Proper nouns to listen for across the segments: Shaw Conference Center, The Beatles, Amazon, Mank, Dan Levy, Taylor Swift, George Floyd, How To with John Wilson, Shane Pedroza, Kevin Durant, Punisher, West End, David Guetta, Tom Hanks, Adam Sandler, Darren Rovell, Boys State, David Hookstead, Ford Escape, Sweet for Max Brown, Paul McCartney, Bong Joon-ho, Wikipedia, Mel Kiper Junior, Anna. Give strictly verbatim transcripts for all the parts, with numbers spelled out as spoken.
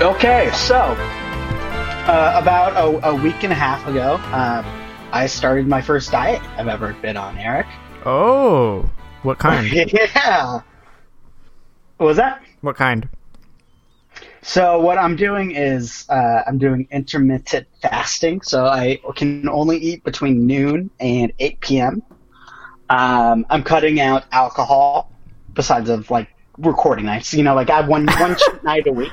Okay, so uh, about a, a week and a half ago, um, I started my first diet I've ever been on, Eric. Oh, what kind? Yeah. What was that? What kind? So what I'm doing is uh, I'm doing intermittent fasting, so I can only eat between noon and eight p.m. Um, I'm cutting out alcohol, besides of like recording nights. You know, like I have one one night a week.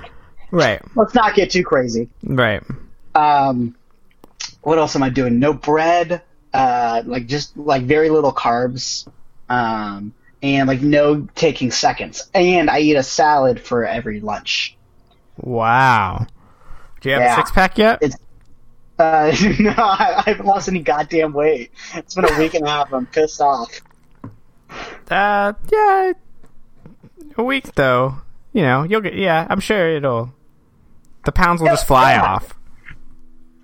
Right. Let's not get too crazy. Right. Um, what else am I doing? No bread. Uh, like just like very little carbs. Um, and like no taking seconds. And I eat a salad for every lunch. Wow. Do you have yeah. a six-pack yet? It's, uh, no, I, I haven't lost any goddamn weight. It's been a week and a half. I'm pissed off. Uh, yeah. A week, though. You know, you'll get... Yeah, I'm sure it'll... The pounds will just fly yeah. off.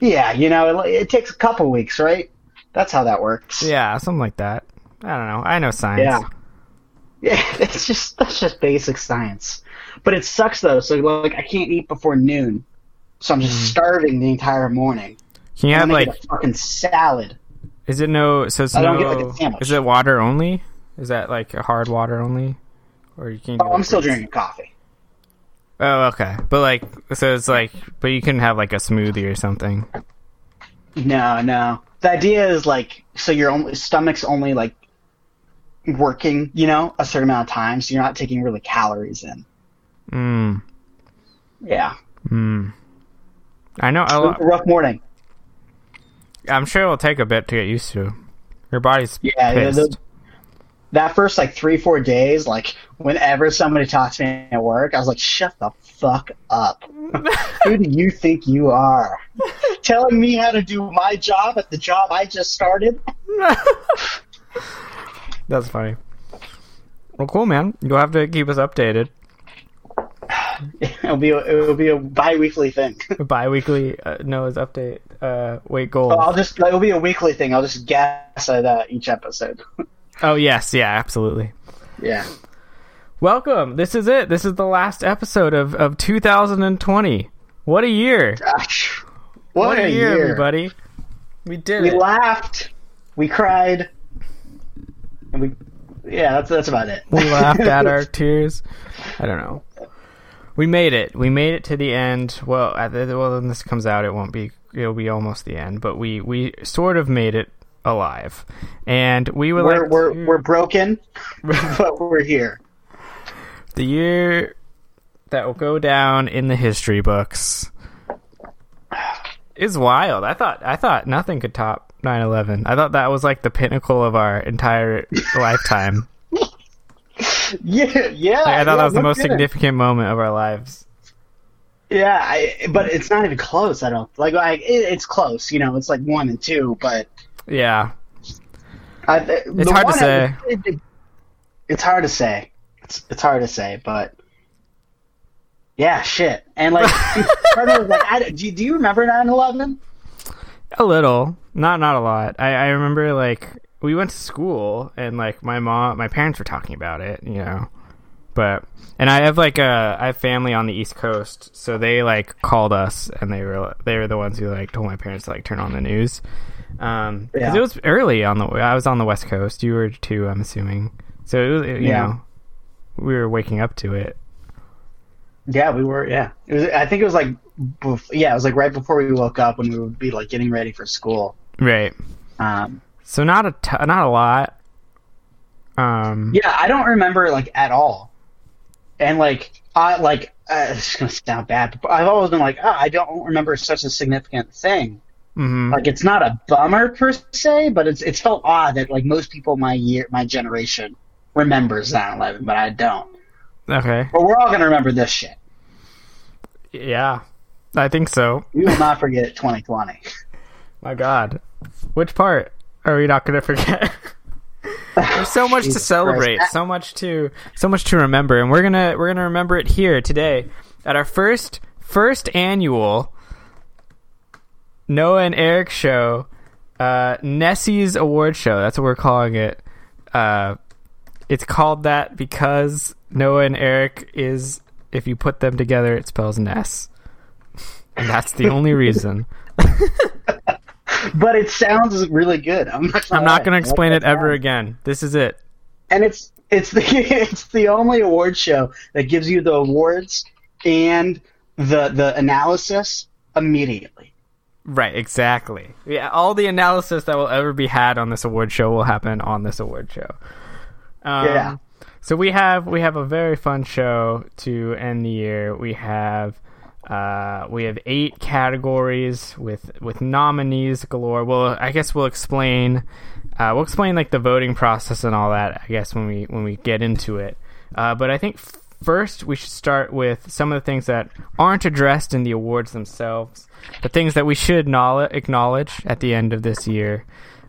Yeah, you know, it, it takes a couple weeks, right? That's how that works. Yeah, something like that. I don't know. I know science. Yeah. Yeah, it's just that's just basic science, but it sucks though. So like, I can't eat before noon, so I'm just mm-hmm. starving the entire morning. Can you have like a fucking salad? Is it no? So it's I don't no. Get, like, a sandwich. Is it water only? Is that like a hard water only, or you can't? Oh, I'm still drinking coffee. Oh, okay, but like, so it's like, but you couldn't have like a smoothie or something. No, no. The idea is like, so your only stomach's only like. working, you know, a certain amount of time, so you're not taking really calories in. Mm. Yeah. Mm. I know. A lot, rough morning. I'm sure it'll take a bit to get used to. Your body's yeah. pissed. The, that first like three, four days, like whenever somebody talks to me at work, I was like, "Shut the fuck up! Who do you think you are? Telling me how to do my job at the job I just started." That's funny. Well, cool, man. You'll have to keep us updated. It'll be a, it'll be a bi-weekly thing. A bi-weekly uh, Noah's update. Uh, wait, goal. Oh, I'll just it'll be a weekly thing. I'll just guess at uh, each episode. Oh yes, yeah, absolutely. Yeah. Welcome. This is it. This is the last episode of, of two thousand twenty. What a year! Gosh, what, what a year, year, everybody. We did. We it. laughed. We cried. And we, yeah, that's that's about it. We laughed at our tears. I don't know. We made it. We made it to the end. Well, at the, well, when this comes out, it won't be. It'll be almost the end. But we, we sort of made it alive, and we were we're like we're, to... we're broken, but we're here. The year that will go down in the history books is wild. I thought I thought nothing could top nine eleven. I thought that was like the pinnacle of our entire lifetime. Yeah, yeah. Like, I thought yeah, that was the most good. significant moment of our lives. Yeah, I, but it's not even close. I don't like. I, it, it's close, you know. It's like one and two, but yeah, I, the, it's the hard to say. I, it, it, it's hard to say. It's it's hard to say, but yeah, shit. And like, was like I, do, do you remember nine eleven? A little. Not not a lot. I, I remember, like, we went to school, and, like, my mom, my parents were talking about it, you know. But, and I have, like, a, I have family on the East Coast, so they, like, called us, and they were they were the ones who, like, told my parents to, like, turn on the news. Um, because yeah. it was early on the, I was on the West Coast. You were, too, I'm assuming. So, it was, you yeah. know, we were waking up to it. Yeah, we were, yeah. It was, I think it was, like, bef- yeah, it was, like, right before we woke up when we would be, like, getting ready for school. Right. Um, so not a t- not a lot. Um, yeah, I don't remember like at all. And like I like uh, it's gonna sound bad, but I've always been like, oh, I don't remember such a significant thing. Mm-hmm. Like it's not a bummer per se, but it's it's felt odd that like most people my year my generation remembers nine eleven, but I don't. Okay. But we're all gonna remember this shit. Yeah, I think so. We will not forget twenty twenty. My God, which part are we not going to forget? There's so much Jesus to celebrate, Christ. so much to so much to remember, and we're gonna we're gonna remember it here today at our first first annual Noah and Eric show, uh, Nessie's Award Show. That's what we're calling it. Uh, it's called that because Noah and Eric is, if you put them together, it spells Ness. And that's the only reason. But it sounds really good. I'm not, I'm not going to explain it ever again. This is it. And it's it's the it's the only award show that gives you the awards and the the analysis immediately. Right, exactly. Yeah, all the analysis that will ever be had on this award show will happen on this award show. Um, yeah. So we have we have a very fun show to end the year. We have. Uh, we have eight categories with with nominees galore. Well, I guess we'll explain uh, we'll explain like the voting process and all that, I guess, when we when we get into it. Uh, but I think f- first we should start with some of the things that aren't addressed in the awards themselves, the things that we should knowledge- acknowledge at the end of this year.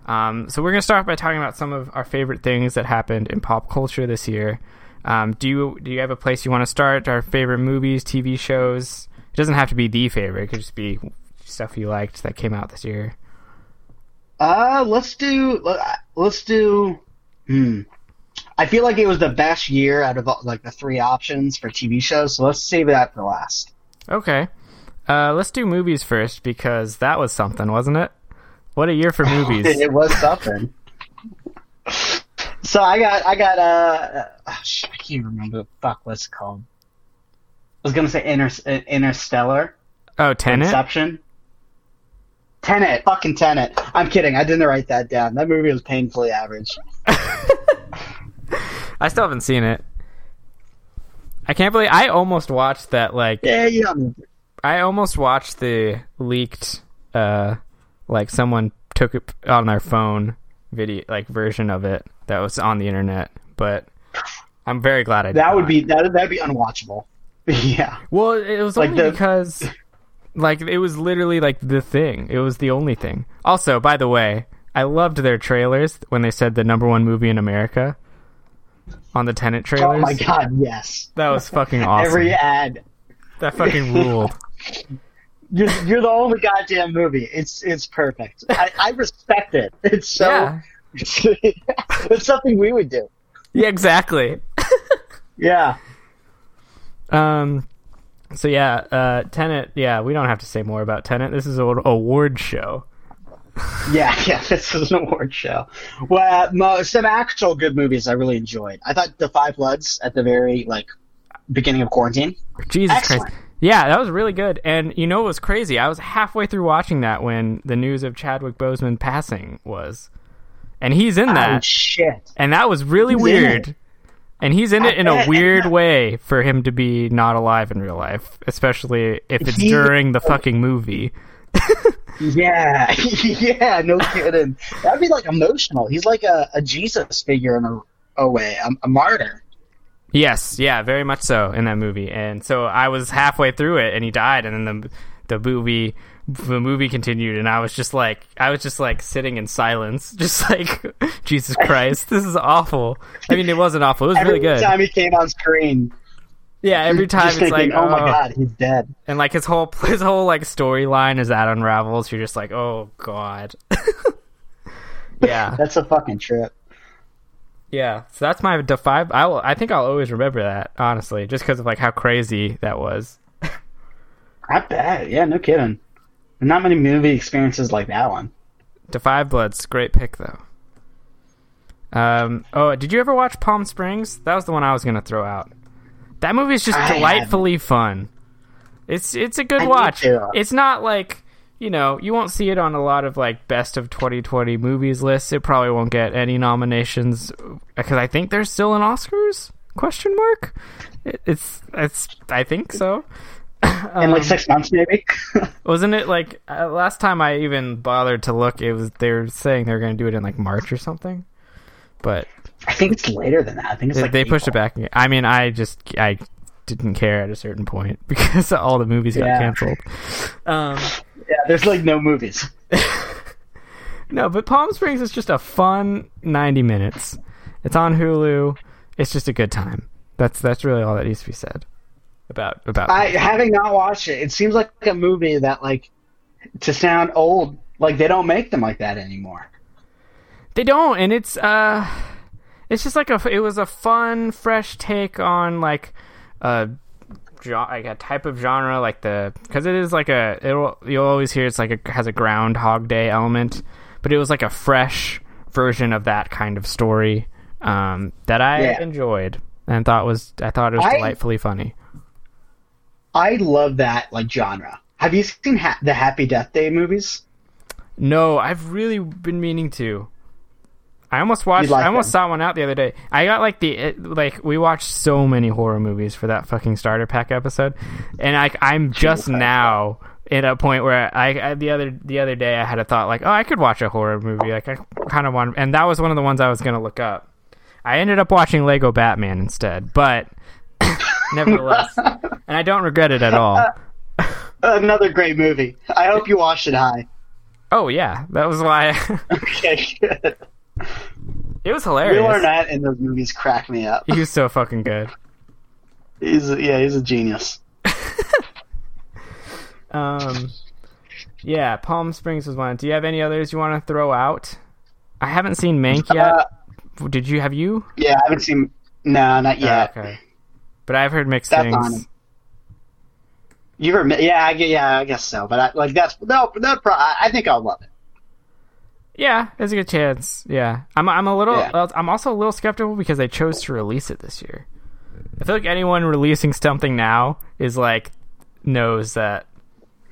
Um, so we're gonna start by talking about some of our favorite things that happened in pop culture this year. Um, do you do you have a place you want to start? Our favorite movies, T V shows. It doesn't have to be the favorite. It could just be stuff you liked that came out this year. Uh, let's do... Let's do... Hmm. I feel like it was the best year out of like the three options for T V shows, so let's save that for last. Okay. Uh, let's do movies first, because that was something, wasn't it? What a year for movies. It was something. So I got... I got... Uh, oh, shit, I can't remember what the fuck what's called. I was going to say inter- Interstellar. Oh, Tenet? Inception. Tenet. Fucking Tenet. I'm kidding. I didn't write that down. That movie was painfully average. I still haven't seen it. I can't believe... I almost watched that, like... Yeah, you don't... I almost watched the leaked, uh, like, someone took it on their phone video, like, version of it that was on the internet, but I'm very glad I did That would not. be... That would be unwatchable. Yeah. Well, it was like only the... because, like, it was literally like the thing. It was the only thing. Also, by the way, I loved their trailers when they said the number one movie in America on the Tenet trailers. Oh my god, yes. That was fucking awesome. Every ad. That fucking ruled. You're, you're the only goddamn movie. It's it's perfect. I, I respect it. It's so. Yeah. It's something we would do. Yeah, exactly. Yeah. Um, so yeah, uh, Tenet, yeah, we don't have to say more about Tenet. This is an award show. yeah, yeah, this is an award show. Well, uh, some actual good movies I really enjoyed. I thought The Five Bloods at the very, like, beginning of quarantine. Jesus Excellent. Christ. Yeah, that was really good. And you know what was crazy? I was halfway through watching that when the news of Chadwick Boseman passing was. And he's in that. Oh, shit. And that was really he's weird. And he's in it in a weird way for him to be not alive in real life, especially if it's he, during the fucking movie. yeah, yeah, no kidding. That'd be like emotional. He's like a, a Jesus figure in a, a way, a, a martyr. Yes, yeah, very much so in that movie. And so I was halfway through it, and he died, and then the the movie the movie continued, and I was just like, I was just like sitting in silence, just like, Jesus Christ, this is awful. I mean, it wasn't awful. It was every really good. Every time he came on screen, yeah, every time it's thinking, like, oh, oh my god, he's dead, and like his whole his whole like storyline as that unravels, you're just like, oh god. Yeah, that's a fucking trip. Yeah, so that's my five. I will. I think I'll always remember that, honestly, just because of like how crazy that was. I bet. Yeah, no kidding. Not many movie experiences like that one. The Five Bloods, great pick though. Um, oh, did you ever watch Palm Springs? That was the one I was gonna throw out. That movie is just I delightfully haven't. fun. It's it's a good I watch. It's not like, you know, you won't see it on a lot of like best of twenty twenty movies lists. It probably won't get any nominations because I think there's still an Oscars question mark. It, it's it's I think so. In like six months, maybe. Wasn't it like uh, last time I even bothered to look? It was they were saying they were going to do it in like March or something, but I think it's later than that. I think it's they, like they April. pushed it back. I mean, I just I didn't care at a certain point because all the movies got yeah. canceled. Um, yeah, there's like no movies. No, but Palm Springs is just a fun ninety minutes. It's on Hulu. It's just a good time. That's that's really all that needs to be said. About about I, having not watched it, it seems like a movie that, like, to sound old, like they don't make them like that anymore. They don't, and it's uh, it's just like a it was a fun, fresh take on like a genre, like a type of genre, like the, because it is like a, it'll, you'll always hear it's like a, has a Groundhog Day element, but it was like a fresh version of that kind of story um, that I yeah. enjoyed and thought was, I thought it was I, delightfully funny. I love that like genre. Have you seen ha- the Happy Death Day movies? No, I've really been meaning to. I almost watched. Like I almost them. saw one out the other day. I got like the it, like we watched so many horror movies for that fucking starter pack episode, and I, I'm just Jesus. now at a point where I, I the other the other day I had a thought like, oh, I could watch a horror movie. Like I kind of want, and that was one of the ones I was gonna look up. I ended up watching Lego Batman instead, but nevertheless, and I don't regret it at all. Uh, another great movie. I hope you watched it high. Oh yeah, that was why. Okay, good. It was hilarious. Bill Murray in those movies crack me up. He was so fucking good. He's a, yeah, he's a genius. um, yeah, Palm Springs was one. Do you have any others you want to throw out? I haven't seen Mank yet. Uh, Did you? Have you? Yeah, I haven't seen. No, not yet. Oh, okay, but I've heard mixed that's things. On. You heard? Yeah, I, yeah, I guess so. But I, like that's no, no. I think I'll love it. Yeah, there's a good chance. Yeah, I'm. I'm a little. Yeah. I'm also a little skeptical because they chose to release it this year. I feel like anyone releasing something now is like knows that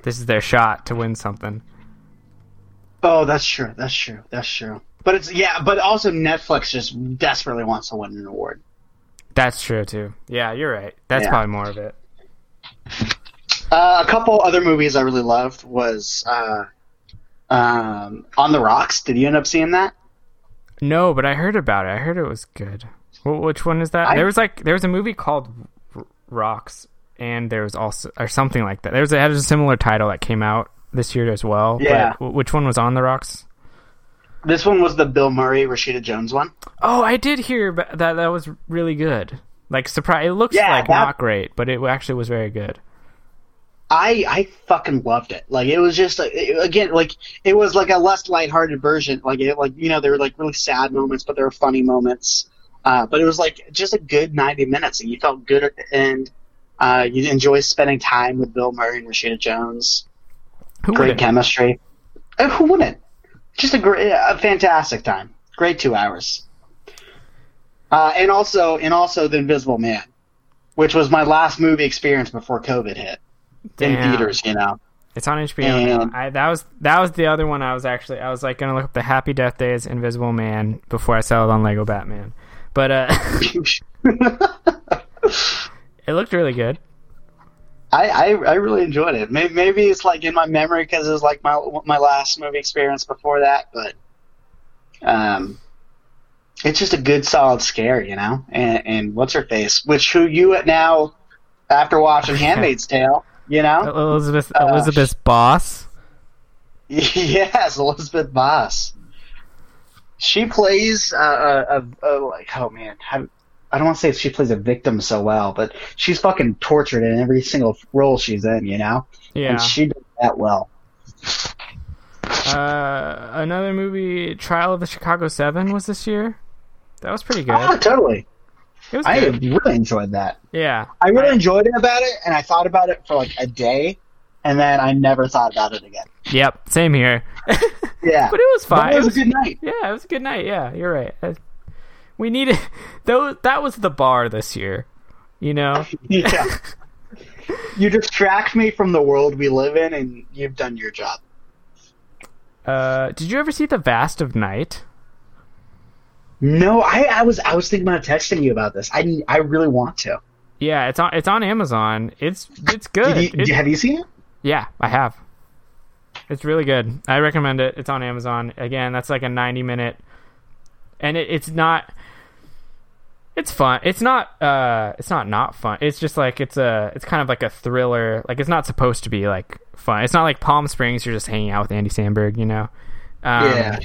this is their shot to win something. Oh, that's true. That's true. That's true. But it's yeah. But also Netflix just desperately wants to win an award. That's true too. Yeah, you're right. That's yeah. probably more of it. Uh, a couple other movies I really loved was. Uh, Um, On the Rocks. Did you end up seeing that? No, but I heard about it. I heard it was good. Well, which one is that? I, there was like there was a movie called R- Rocks, and there was also or something like that. There was it had a similar title that came out this year as well. Yeah. But which one was On the Rocks? This one was the Bill Murray Rashida Jones one. Oh, I did hear that. That was really good. Like surprise. It looks yeah, like that, not great, but it actually was very good. I, I fucking loved it. Like it was just it, again like it was like a less lighthearted version. Like it, like you know there were like really sad moments, but there were funny moments. Uh, but it was like just a good ninety minutes, and you felt good, and uh, you enjoy spending time with Bill Murray and Rashida Jones. Who great wouldn't? Chemistry. And who wouldn't? Just a great, a fantastic time. Great two hours. Uh, and also, and also, The Invisible Man, which was my last movie experience before COVID hit. Damn. In theaters, you know, it's on H B O. And, I, that was that was the other one. I was actually I was like gonna look up the Happy Death Days, Invisible Man before I settled on Lego Batman, but uh, it looked really good. I, I I really enjoyed it. Maybe maybe it's like in my memory because it was like my my last movie experience before that, but um, it's just a good solid scare, you know. And, and what's her face, which who you at now after watching Handmaid's Tale. You know, Elizabeth Elizabeth uh, Boss. Yes, Elizabeth Boss. She plays uh, a, a, a like oh man, I, I don't want to say she plays a victim so well, but she's fucking tortured in every single role she's in. You know, yeah, and she does that well. Uh, another movie, Trial of the Chicago Seven, was this year. That was pretty good. Oh, totally. I really enjoyed that. Yeah. I really I, enjoyed it about it, and I thought about it for like a day, and then I never thought about it again. Yep, same here. Yeah. But it was fine. But it was, it was a good night. Yeah, it was a good night. Yeah, you're right. We needed... That that was the bar this year, you know? Yeah. You distract me from the world we live in, and you've done your job. Uh, did you ever see The Vast of Night? No, I, I was I was thinking about texting you about this. I, I really want to. Yeah, it's on it's on Amazon. It's it's good. Did you, it's, have you seen it? Yeah, I have. It's really good. I recommend it. It's on Amazon. Again, that's like a ninety minute, and it, it's not. It's fun. It's not. Uh, it's not not fun. It's just like it's a. It's kind of like a thriller. Like it's not supposed to be like fun. It's not like Palm Springs. You're just hanging out with Andy Samberg, you know. Um, yeah.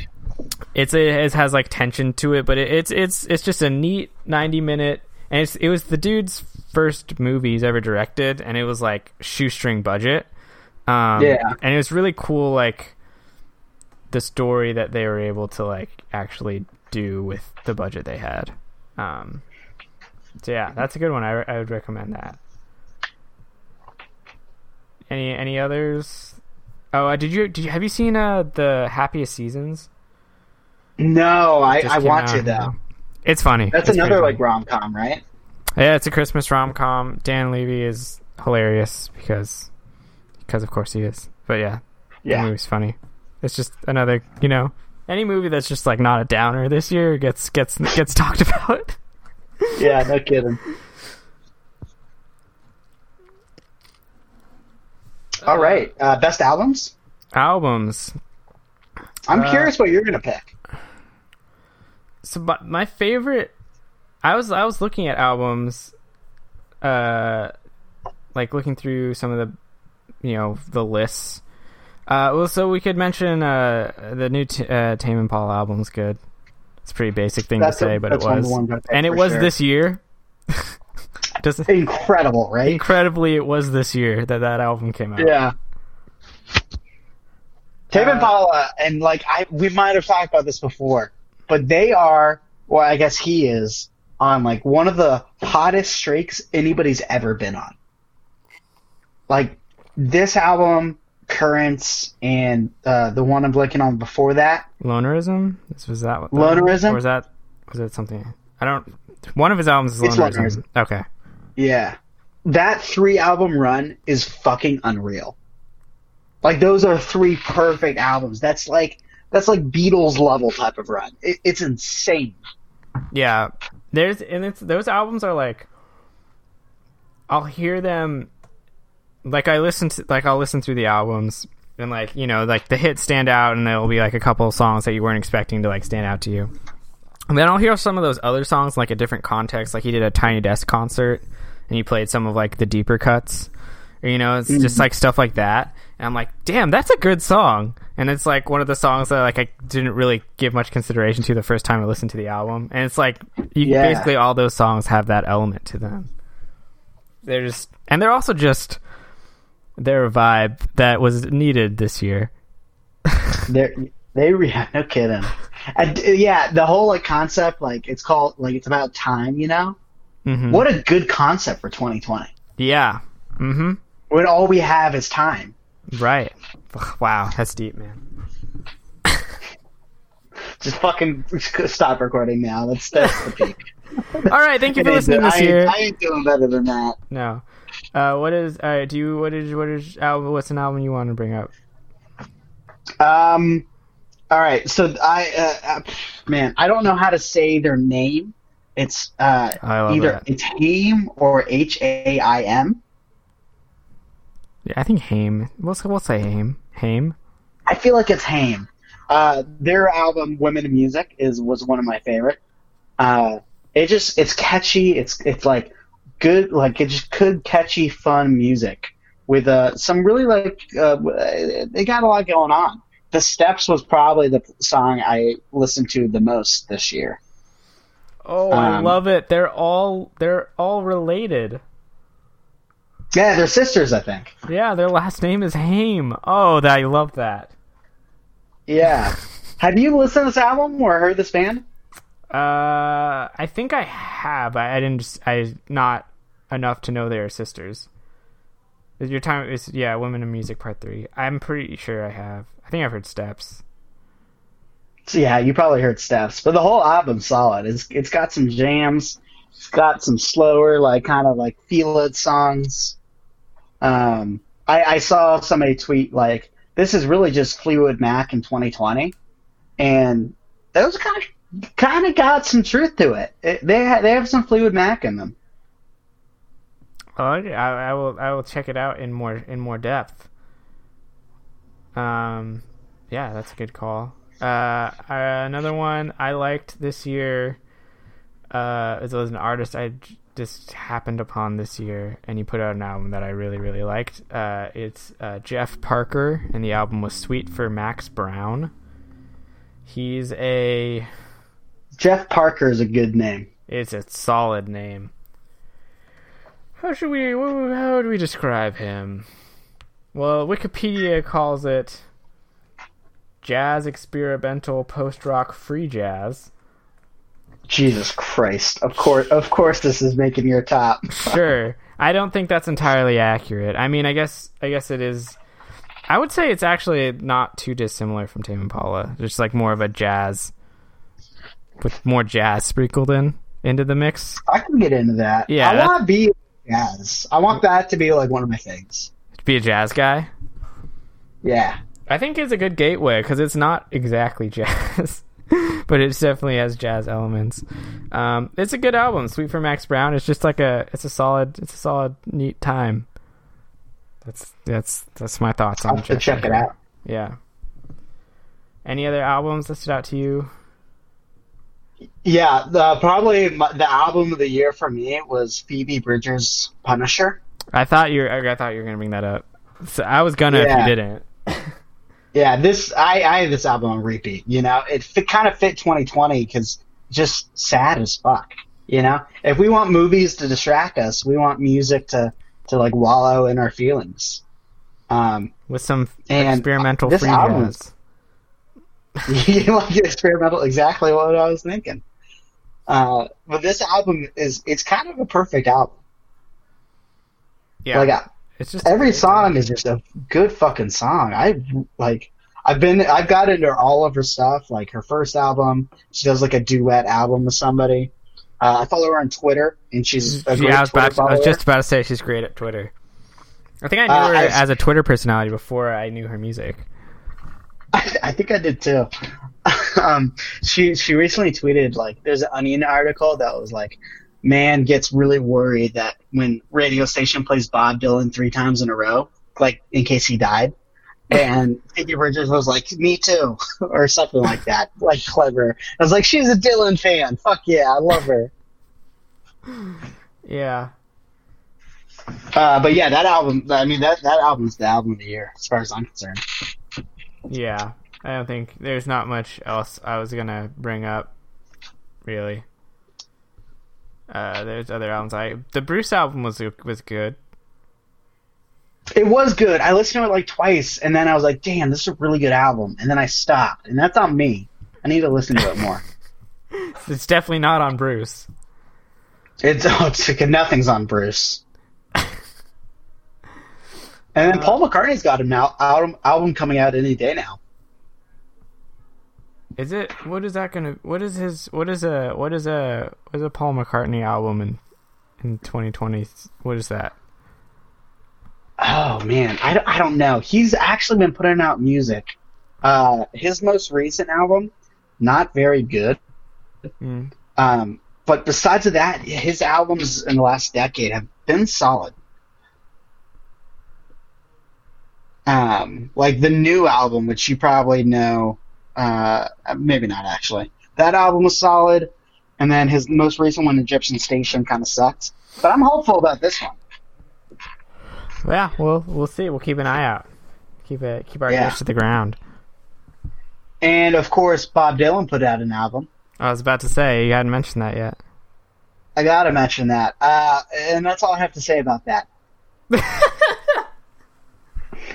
It's a, it has like tension to it, but it, it's it's it's just a neat ninety minute, and it's, it was the dude's first movie he's ever directed, and it was like shoestring budget. Um, yeah, and it was really cool, like the story that they were able to like actually do with the budget they had. Um, so yeah, that's a good one. I I would recommend that. Any any others? Oh, uh, did you did you have you seen uh the Happiest Seasons? No, I, I watch out. it though. It's funny. That's it's another like rom com, right? Yeah, it's a Christmas rom com. Dan Levy is hilarious because because of course he is. But yeah, yeah, the movie's funny. It's just another, you know, any movie that's just like not a downer this year gets gets gets talked about. Yeah, no kidding. All right, uh, best albums. Albums. I'm uh, curious what you're gonna pick. So, but my favorite, I was I was looking at albums, uh, like looking through some of the, you know, the lists. Uh, well, so we could mention uh the new t- uh, Tame Impala album's good. It's a pretty basic thing that's to say, a, but it was, and it was sure. this year. Does it, incredible, right? Incredibly, it was this year that that album came out. Yeah. Tame Impala, and like I, we might have talked about this before, but they are, well, I guess he is on like one of the hottest streaks anybody's ever been on. Like this album, Currents, and uh, the one I'm blanking on before that, Lonerism. This was that. that Lonerism, or was that was it something? I don't. One of his albums is Lonerism. It's Lonerism. Okay. Yeah. That three album run is fucking unreal. Like those are three perfect albums. That's like that's like Beatles level type of run. It, it's insane. Yeah. There's and it's those albums are like I'll hear them like I listen to like I'll listen through the albums and like, you know, like the hits stand out and there'll be like a couple of songs that you weren't expecting to like stand out to you. And then I'll hear some of those other songs in like a different context. Like he did a Tiny Desk concert and he played some of like the deeper cuts, or, you know, it's mm-hmm. just like stuff like that. And I'm like, damn, that's a good song. And it's like one of the songs that like I didn't really give much consideration to the first time I listened to the album. And it's like, you yeah. basically all those songs have that element to them. They're just, and they're also just their vibe that was needed this year. They're, they re- no kidding. And, yeah, the whole like concept, like it's called, like it's about time, you know. Mm-hmm. What a good concept for twenty twenty. Yeah. Mm-hmm. When all we have is time. Right. Wow, that's deep, man. Just fucking stop recording now. That's that's the peak. All right, thank you for listening this year. I, I ain't doing better than that. No. Uh, what is? All right. Do you? What is? What is? Album, what's an album you want to bring up? Um. All right, so I, uh, man, I don't know how to say their name. It's uh, either that. It's Haim or H A I M. Yeah, I think Haim. We'll, we'll say Haim. Haim. I feel like it's Haim. Uh, their album "Women in Music" is was one of my favorite. Uh, it just it's catchy. It's it's like good, like it just good, catchy, fun music with uh, some really like uh, they got a lot going on. The Steps was probably the song I listened to the most this year. Oh, um, I love it. They're all they're all related. Yeah, they're sisters, I think. Yeah, their last name is Haim. Oh, I love that. Yeah. Have you listened to this album or heard this band? Uh, I think I have. I, I didn't. Just, I not enough to know they are sisters. Is your time? Is yeah, Women in Music Part Three. I'm pretty sure I have. I think I've heard Steps. So yeah, you probably heard Steps, but the whole album's solid. It's it's got some jams, it's got some slower, like kind of like feel it songs. Um, I, I saw somebody tweet like, "This is really just Fleetwood Mac in twenty twenty," and those kind of kind of got some truth to it. it they ha- they have some Fleetwood Mac in them. Oh, yeah, I, I will I will check it out in more in more depth. Um, yeah, that's a good call. Uh, uh, another one I liked this year, uh, it was an artist I j- just happened upon this year, and he put out an album that I really, really liked. Uh, it's, uh, Jeff Parker, and the album was Sweet for Max Brown. He's a... Jeff Parker is a good name. It's a solid name. How should we, how would we describe him? Well, Wikipedia calls it jazz experimental post-rock free jazz. Jesus Christ. Of course, of course this is making your top. Sure. I don't think that's entirely accurate. I mean, I guess I guess it is. I would say it's actually not too dissimilar from Tame Impala. Just like more of a jazz, with more jazz sprinkled in into the mix. I can get into that. Yeah, I that... want to be jazz. I want that to be like one of my things. To be a jazz guy? Yeah. I think it's a good gateway because it's not exactly jazz. But it definitely has jazz elements. Um, it's a good album, Sweet for Max Brown. It's just like a, it's a solid, it's a solid, neat time. That's that's that's my thoughts on. I'll have to check it out. Yeah. Any other albums that stood out to you? Yeah, the, probably my, the album of the year for me was Phoebe Bridgers' Punisher. I thought you, I thought you were gonna bring that up. So I was gonna yeah. if you didn't. Yeah, this I, I have this album on repeat. You know, it fit, kind of fit twenty twenty because just sad as fuck. You know, if we want movies to distract us, we want music to, to like wallow in our feelings. Um, with some and experimental this free album jazz. You like experimental? Exactly what I was thinking. Uh, but this album is it's kind of a perfect album. Yeah. Like a, It's just every song is just a good fucking song. I like. I've been. I've got into all of her stuff. Like her first album, she does like a duet album with somebody. Uh, I follow her on Twitter, and she's a great yeah. I was, about to, I was just about to say she's great at Twitter. I think I knew uh, her I, as a Twitter personality before I knew her music. I, I think I did too. um, she she recently tweeted like, "There's an Onion article that was like." Man gets really worried that when radio station plays Bob Dylan three times in a row, like in case he died, and Phoebe Bridgers was like, "Me too," or something like that, like clever. I was like, "She's a Dylan fan. Fuck yeah, I love her." Yeah. Uh, but yeah, that album. I mean that that album's the album of the year, as far as I'm concerned. Yeah, I don't think there's not much else I was gonna bring up, really. Uh, there's other albums. I the Bruce album was was good. It was good. I listened to it like twice, and then I was like, "Damn, this is a really good album." And then I stopped, and that's on me. I need to listen to it more. It's definitely not on Bruce. It's, oh, it's like, nothing's on Bruce. And then uh, Paul McCartney's got an album album coming out any day now. Is it what is that gonna what is his what is a what is a what is a Paul McCartney album in in twenty twenty? What is that? Oh man, I don't, I don't know. He's actually been putting out music. Uh, his most recent album, not very good. Mm. Um, but besides of that, his albums in the last decade have been solid. Um, like the new album, which you probably know. Uh, maybe not actually. That album was solid, and then his most recent one, Egyptian Station, kind of sucked. But I'm hopeful about this one. Yeah, we'll we'll see. We'll keep an eye out. Keep it. Keep our yeah. ears to the ground. And of course, Bob Dylan put out an album. I was about to say you hadn't mentioned that yet. I gotta mention that, uh, and that's all I have to say about that.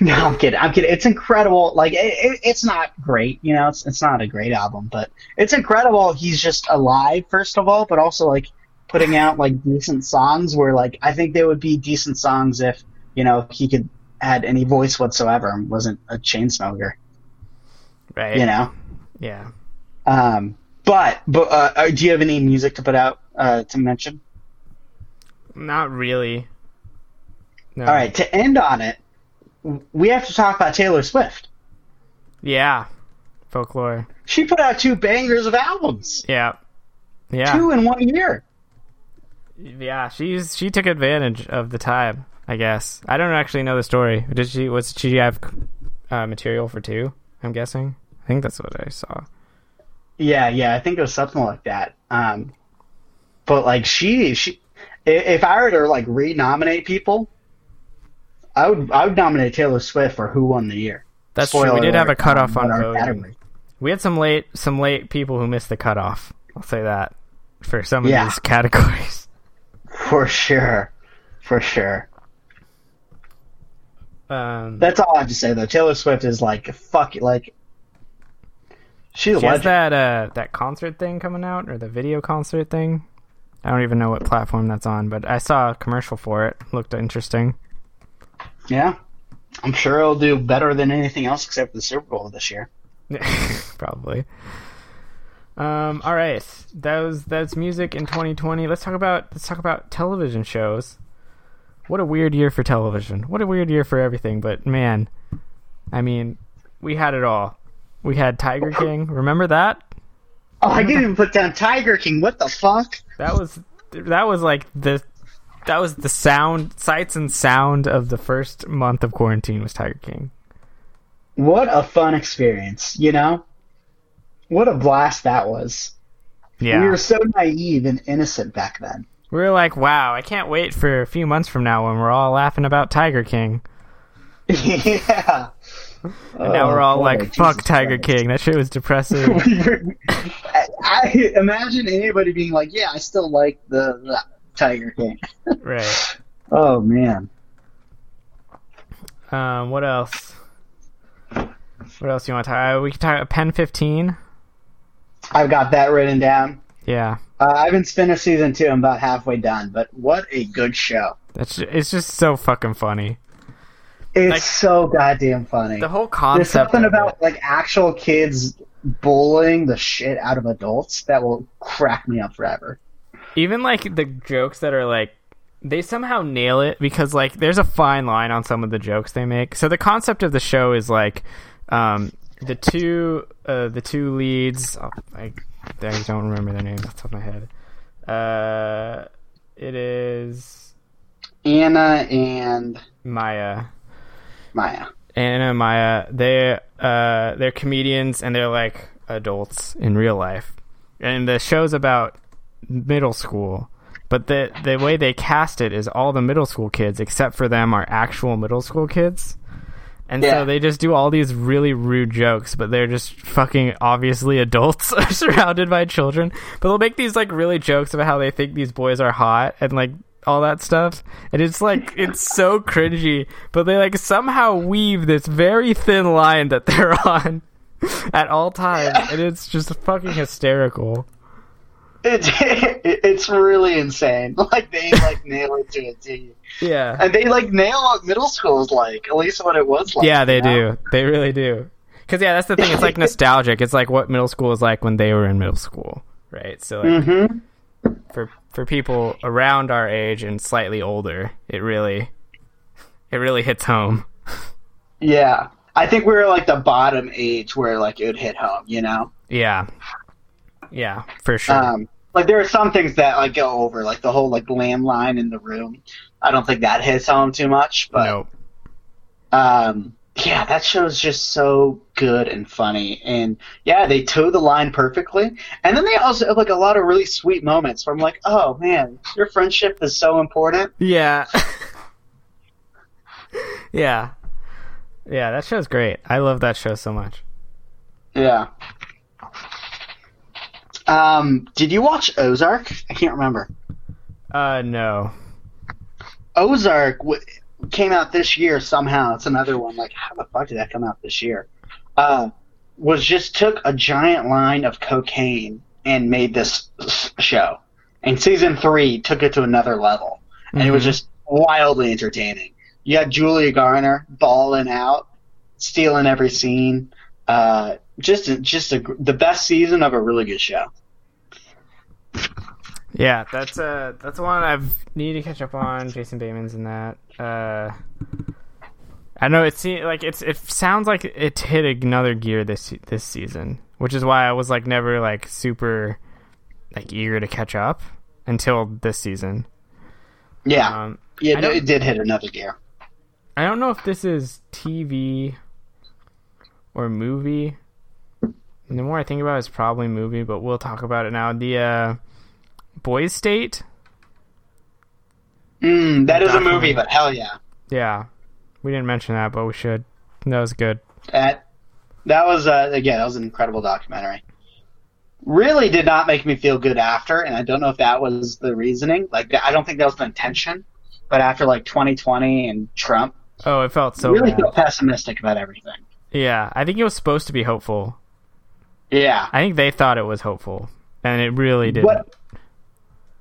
No, I'm kidding. I'm kidding. It's incredible. Like it, it, it's not great, you know. It's it's not a great album, but it's incredible. He's just alive, first of all, but also like putting out like decent songs. Where like I think they would be decent songs if you know he could had any voice whatsoever and wasn't a chain smoker. Right. You know. Yeah. Um. But but uh, do you have any music to put out uh, to mention? Not really. No. All right. To end on it. We have to talk about Taylor Swift. Yeah. Folklore. She put out two bangers of albums. Yeah. Yeah. Two in one year. Yeah, she's she took advantage of the time, I guess. I don't actually know the story. Did she was did she have uh, material for two, I'm guessing? I think that's what I saw. Yeah, yeah, I think it was something like that. Um, but like she she if I were to like re-nominate people, I would I would nominate Taylor Swift for who won the year. That's Spoiler true. We did have a cutoff on voting. Category. We had some late some late people who missed the cutoff. I'll say that for some of yeah. these categories. For sure, for sure. Um, That's all I have to say though. Taylor Swift is like fuck. Like She's she has that uh, that concert thing coming out, or the video concert thing. I don't even know what platform that's on, but I saw a commercial for it. Looked interesting. Yeah, I'm sure it'll do better than anything else except for the Super Bowl this year. Probably. Um, all right, that was that's music in twenty twenty. Let's talk about let's talk about television shows. What a weird year for television. What a weird year for everything. But man, I mean, we had it all. We had Tiger King. Remember that? Oh, I didn't even put down Tiger King. What the fuck? That was that was like the that was the sound sights and sound of the first month of quarantine was Tiger King. What a fun experience, you know? What a blast that was. Yeah. We were so naive and innocent back then. We were like, wow, I can't wait for a few months from now when we're all laughing about Tiger King. Yeah. And oh, now we're all boy, like, Jesus fuck Tiger Christ. King. That shit was depressing. I, I imagine anybody being like, yeah, I still like the, the Tiger King. Right. Oh, man. Um, what else? What else you want to talk about? We can talk about Pen fifteen. I've got that written down. Yeah. Uh, I've been spinning season two. I'm about halfway done, but what a good show. That's just, it's just so fucking funny. It's like, so goddamn funny. The whole concept. There's something about it. Like actual kids bullying the shit out of adults that will crack me up forever. Even like the jokes that are like, they somehow nail it because like there's a fine line on some of the jokes they make. So the concept of the show is like, um, the two uh, the two leads. Oh, I, I don't remember their names off the top of my head. Uh, it is Anna and Maya. Maya. Anna and Maya, they uh, they're comedians and they're like adults in real life, and the show's about middle school. But the the way they cast it is all the middle school kids except for them are actual middle school kids, and yeah. So they just do all these really rude jokes, but they're just fucking obviously adults surrounded by children. But they'll make these like really jokes about how they think these boys are hot and like. All that stuff, and it's like it's so cringy, but they like somehow weave this very thin line that they're on at all times, and it's just fucking hysterical. It's it's really insane. Like they like nail it to a T. Yeah, and they like nail what middle school is like, at least what it was like. Yeah, they do. Know? They really do. Because yeah, that's the thing. It's like nostalgic. It's like what middle school is like when they were in middle school, right? So like, mm-hmm. for. For people around our age and slightly older, it really, it really hits home. Yeah, I think we were like the bottom age where like it would hit home, you know? Yeah, yeah, for sure. Um, like there are some things that like go over, like the whole like landline in the room. I don't think that hits home too much, but nope. um, yeah, that show is just so good and funny, and yeah, they toe the line perfectly, and then they also have like a lot of really sweet moments where I'm like, oh man, your friendship is so important. Yeah. yeah yeah that show's great. I love that show so much. Yeah. Um did you watch Ozark? I can't remember. Uh no. Ozark w- came out this year somehow. It's another one like, how the fuck did that come out this year? Uh, was just took a giant line of cocaine and made this show. And season three took it to another level. And mm-hmm. It was just wildly entertaining. You had Julia Garner balling out, stealing every scene. Uh, just just a, the best season of a really good show. Yeah, that's uh that's one I've need to catch up on. Jason Bateman's in that. Uh, I know it seems like it's it sounds like it hit another gear this this season, which is why I was like never like super like eager to catch up until this season. Yeah, um, yeah, no, it did hit another gear. I don't know if this is T V or movie. And the more I think about it, it's probably movie, but we'll talk about it now. The uh. Boys State? Mm, that is a movie, but hell yeah. Yeah. We didn't mention that, but we should. That was good. That, that was, uh, again, that was an incredible documentary. Really did not make me feel good after, and I don't know if that was the reasoning. Like, I don't think that was the intention, but after, like, twenty twenty and Trump. Oh, it felt so bad. I really feel pessimistic about everything. Yeah, I think it was supposed to be hopeful. Yeah. I think they thought it was hopeful, and it really didn't. What?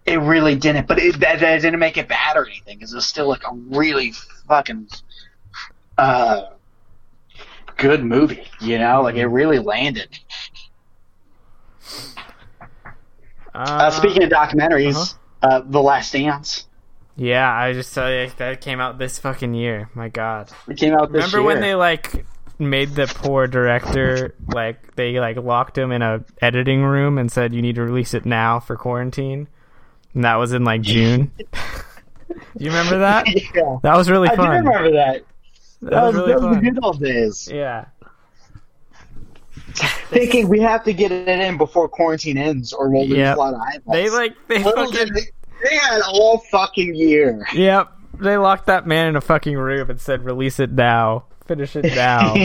It really didn't, but it, that, that didn't make it bad or anything, because it was still like a really fucking uh, good movie, you know? Like, it really landed. Uh, uh, speaking of documentaries, uh-huh. uh, The Last Dance. Yeah, I just tell you, that came out this fucking year. My God. It came out this Remember year. Remember when they, like, made the poor director, like, they, like, locked him in a editing room and said, you need to release it now for quarantine? And that was in, like, June. Do you remember that? Yeah. That was really fun. I do remember that. That, that was, was really that was fun. The good old days. Yeah. Thinking we have to get it in before quarantine ends or we'll lose yep. a lot of eyeballs. They, like, they Little fucking... Did they, they had all fucking year. Yep. They locked that man in a fucking room and said, release it now. Finish it now.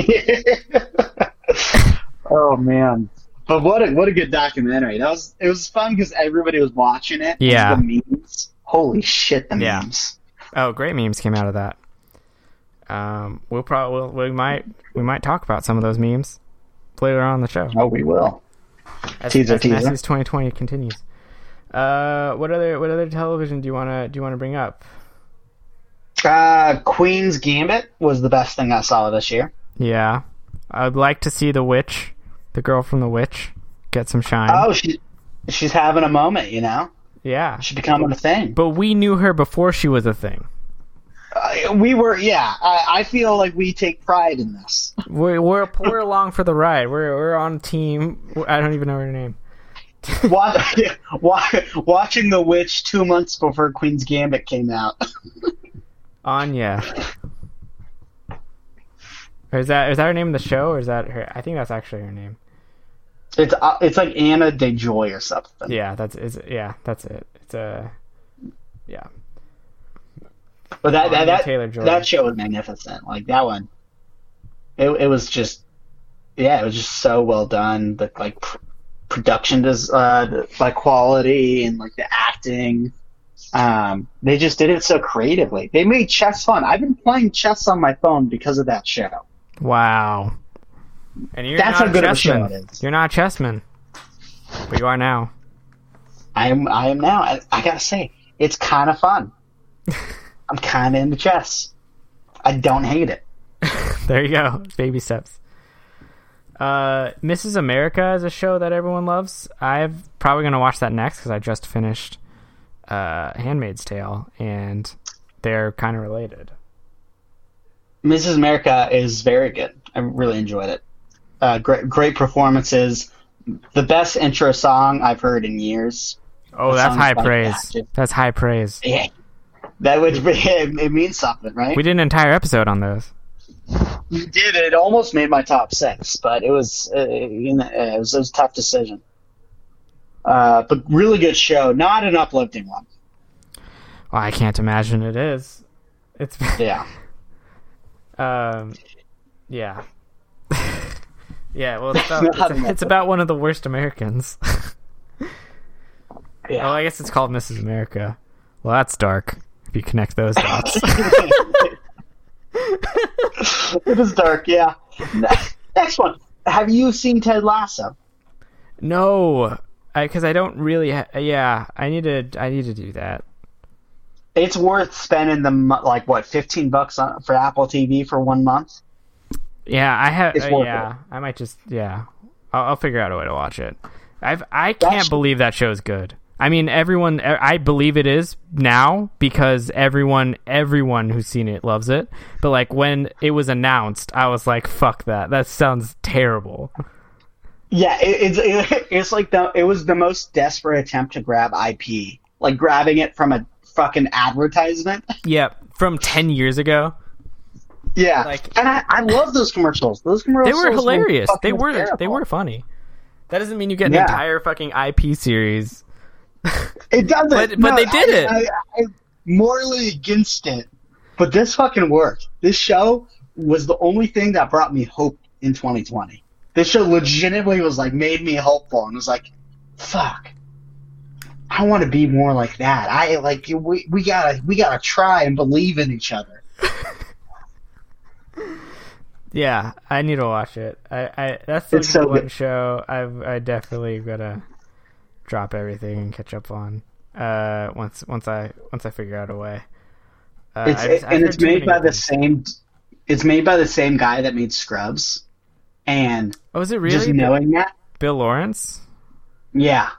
Oh, man. But what a, what a good documentary. That was It was fun because everybody was watching it. Yeah. The memes. Holy shit, the yeah. memes. Oh, great memes came out of that. Um, we'll probably we'll, we might we might talk about some of those memes later on in the show. Oh, we will. As, teaser, as, teaser. As twenty twenty continues. Uh, what other what other television do you wanna do you wanna bring up? Uh, Queen's Gambit was the best thing I saw this year. Yeah, I'd like to see The Witch. The girl from The Witch get some shine. Oh, she, she's having a moment, you know? Yeah. She's becoming a thing. But we knew her before she was a thing. Uh, we were, yeah. I, I feel like we take pride in this. We're we're, we're along for the ride. We're we're on team. I don't even know her name. Watch, watching The Witch two months before Queen's Gambit came out. Anya. Or is that is that her name in the show, or is that her? I think that's actually her name. It's uh, it's like Anna Taylor-Joy or something. Yeah, that's is yeah, that's it. It's a uh, yeah. But that Anya that Taylor-Joy. That show was magnificent. Like that one, it it was just yeah, it was just so well done. The like pr- production does uh the, like quality and like the acting. Um, they just did it so creatively. They made chess fun. I've been playing chess on my phone because of that show. Wow. And you're That's not how good of a show it is. You're not a chessman. But you are now. I am I am now. I, I gotta say, it's kind of fun. I'm kind of into chess. I don't hate it. There you go. Baby steps. Uh, Missus America is a show that everyone loves. I'm probably going to watch that next because I just finished uh, Handmaid's Tale, and they're kind of related. Missus America is very good. I really enjoyed it. Uh, great, great performances. The best intro song I've heard in years. Oh, that's high praise. That's high praise. Yeah, that would be, it means something, right? We did an entire episode on those. You did. It almost made my top six, but it was uh, you know, it was, it was a tough decision. Uh, but really good show. Not an uplifting one. Well, I can't imagine it is. It's yeah. um, yeah. Yeah. Well, it's about, it's, it's about one of the worst Americans. Yeah. Well, I guess it's called Missus America. Well, that's dark. If you connect those dots. It is dark. Yeah. Next one. Have you seen Ted Lasso? No. Because I, I don't really, ha- yeah, I need to, I need to do that. It's worth spending the like what fifteen bucks on, for Apple T V for one month. Yeah, I have. Uh, yeah, it. I might just, yeah, I'll, I'll figure out a way to watch it. I've, I can't That's... believe that show's good. I mean, everyone, I believe it is now because everyone, everyone who's seen it loves it. But like when it was announced, I was like, fuck that. That sounds terrible. Yeah, it, it's it, it's like the it was the most desperate attempt to grab I P, like grabbing it from a fucking advertisement. Yeah, from ten years ago. Yeah, like, and I, I love those commercials. Those commercials they were hilarious. Were they were terrible. They were funny. That doesn't mean you get an yeah. entire fucking I P series. It doesn't. But, but no, they did I, it. I, I, I'm morally against it, but this fucking worked. This show was the only thing that brought me hope in twenty twenty. This show legitimately was like made me hopeful and was like, fuck, I want to be more like that. I like we we gotta we gotta try and believe in each other. Yeah, I need to watch it. I, I that's the so one good. show I've I definitely gotta drop everything and catch up on. Uh, once once I once I figure out a way. Uh, it's, just, and it's made by things. the same. It's made by the same guy that made Scrubs, and oh, is it really? Just knowing that Bill Lawrence. Yeah.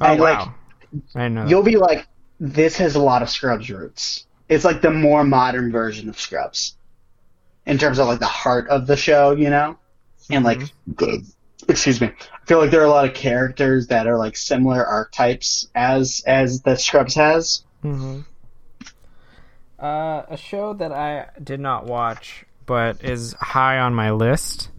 Oh and wow. Like, I know. You'll be like, this has a lot of Scrubs roots. It's like the more modern version of Scrubs. In terms of, like, the heart of the show, you know? And, like, mm-hmm. excuse me. I feel like there are a lot of characters that are, like, similar archetypes as as the Scrubs has. Mm-hmm. Uh, a show that I did not watch but is high on my list.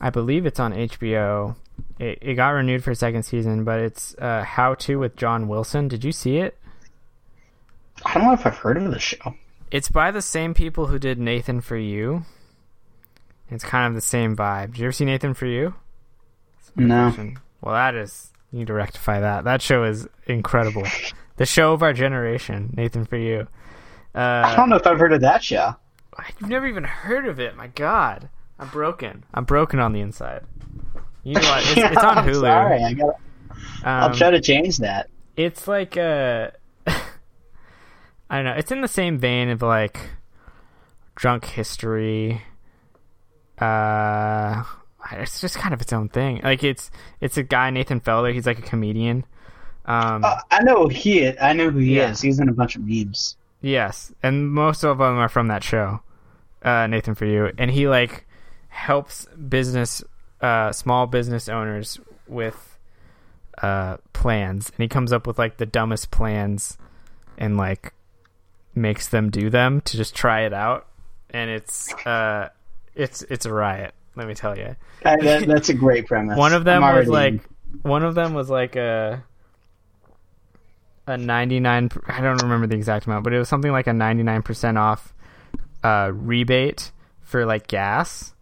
I believe it's on H B O. It, it got renewed for a second season, but it's uh, How To with John Wilson. Did you see it? I don't know if I've heard of the show. It's by the same people who did Nathan For You. It's kind of the same vibe. Did you ever see Nathan For You? No. Question. Well, that is... You need to rectify that. That show is incredible. The show of our generation, Nathan For You. Uh, I don't know if I've heard of that show. I've never even heard of it. My God. I'm broken. I'm broken on the inside. You know what? It's, yeah, it's on I'm Hulu. Sorry. I gotta, I'll um, try to change that. It's like a... I don't know. It's in the same vein of, like, Drunk History. Uh, it's just kind of its own thing. Like, it's it's a guy, Nathan Felder. He's, like, a comedian. Um, uh, I know he is. I know who he yeah. is. He's in a bunch of memes. Yes. And most of them are from that show, uh, Nathan For You. And he, like, helps business, uh, small business owners with uh, plans. And he comes up with, like, the dumbest plans and, like, makes them do them to just try it out, and it's uh it's it's a riot, let me tell you. That, that's a great premise. one of them I'm was already... like one of them was like a a ninety-nine, I don't remember the exact amount, but it was something like a ninety-nine percent off uh rebate for like gas.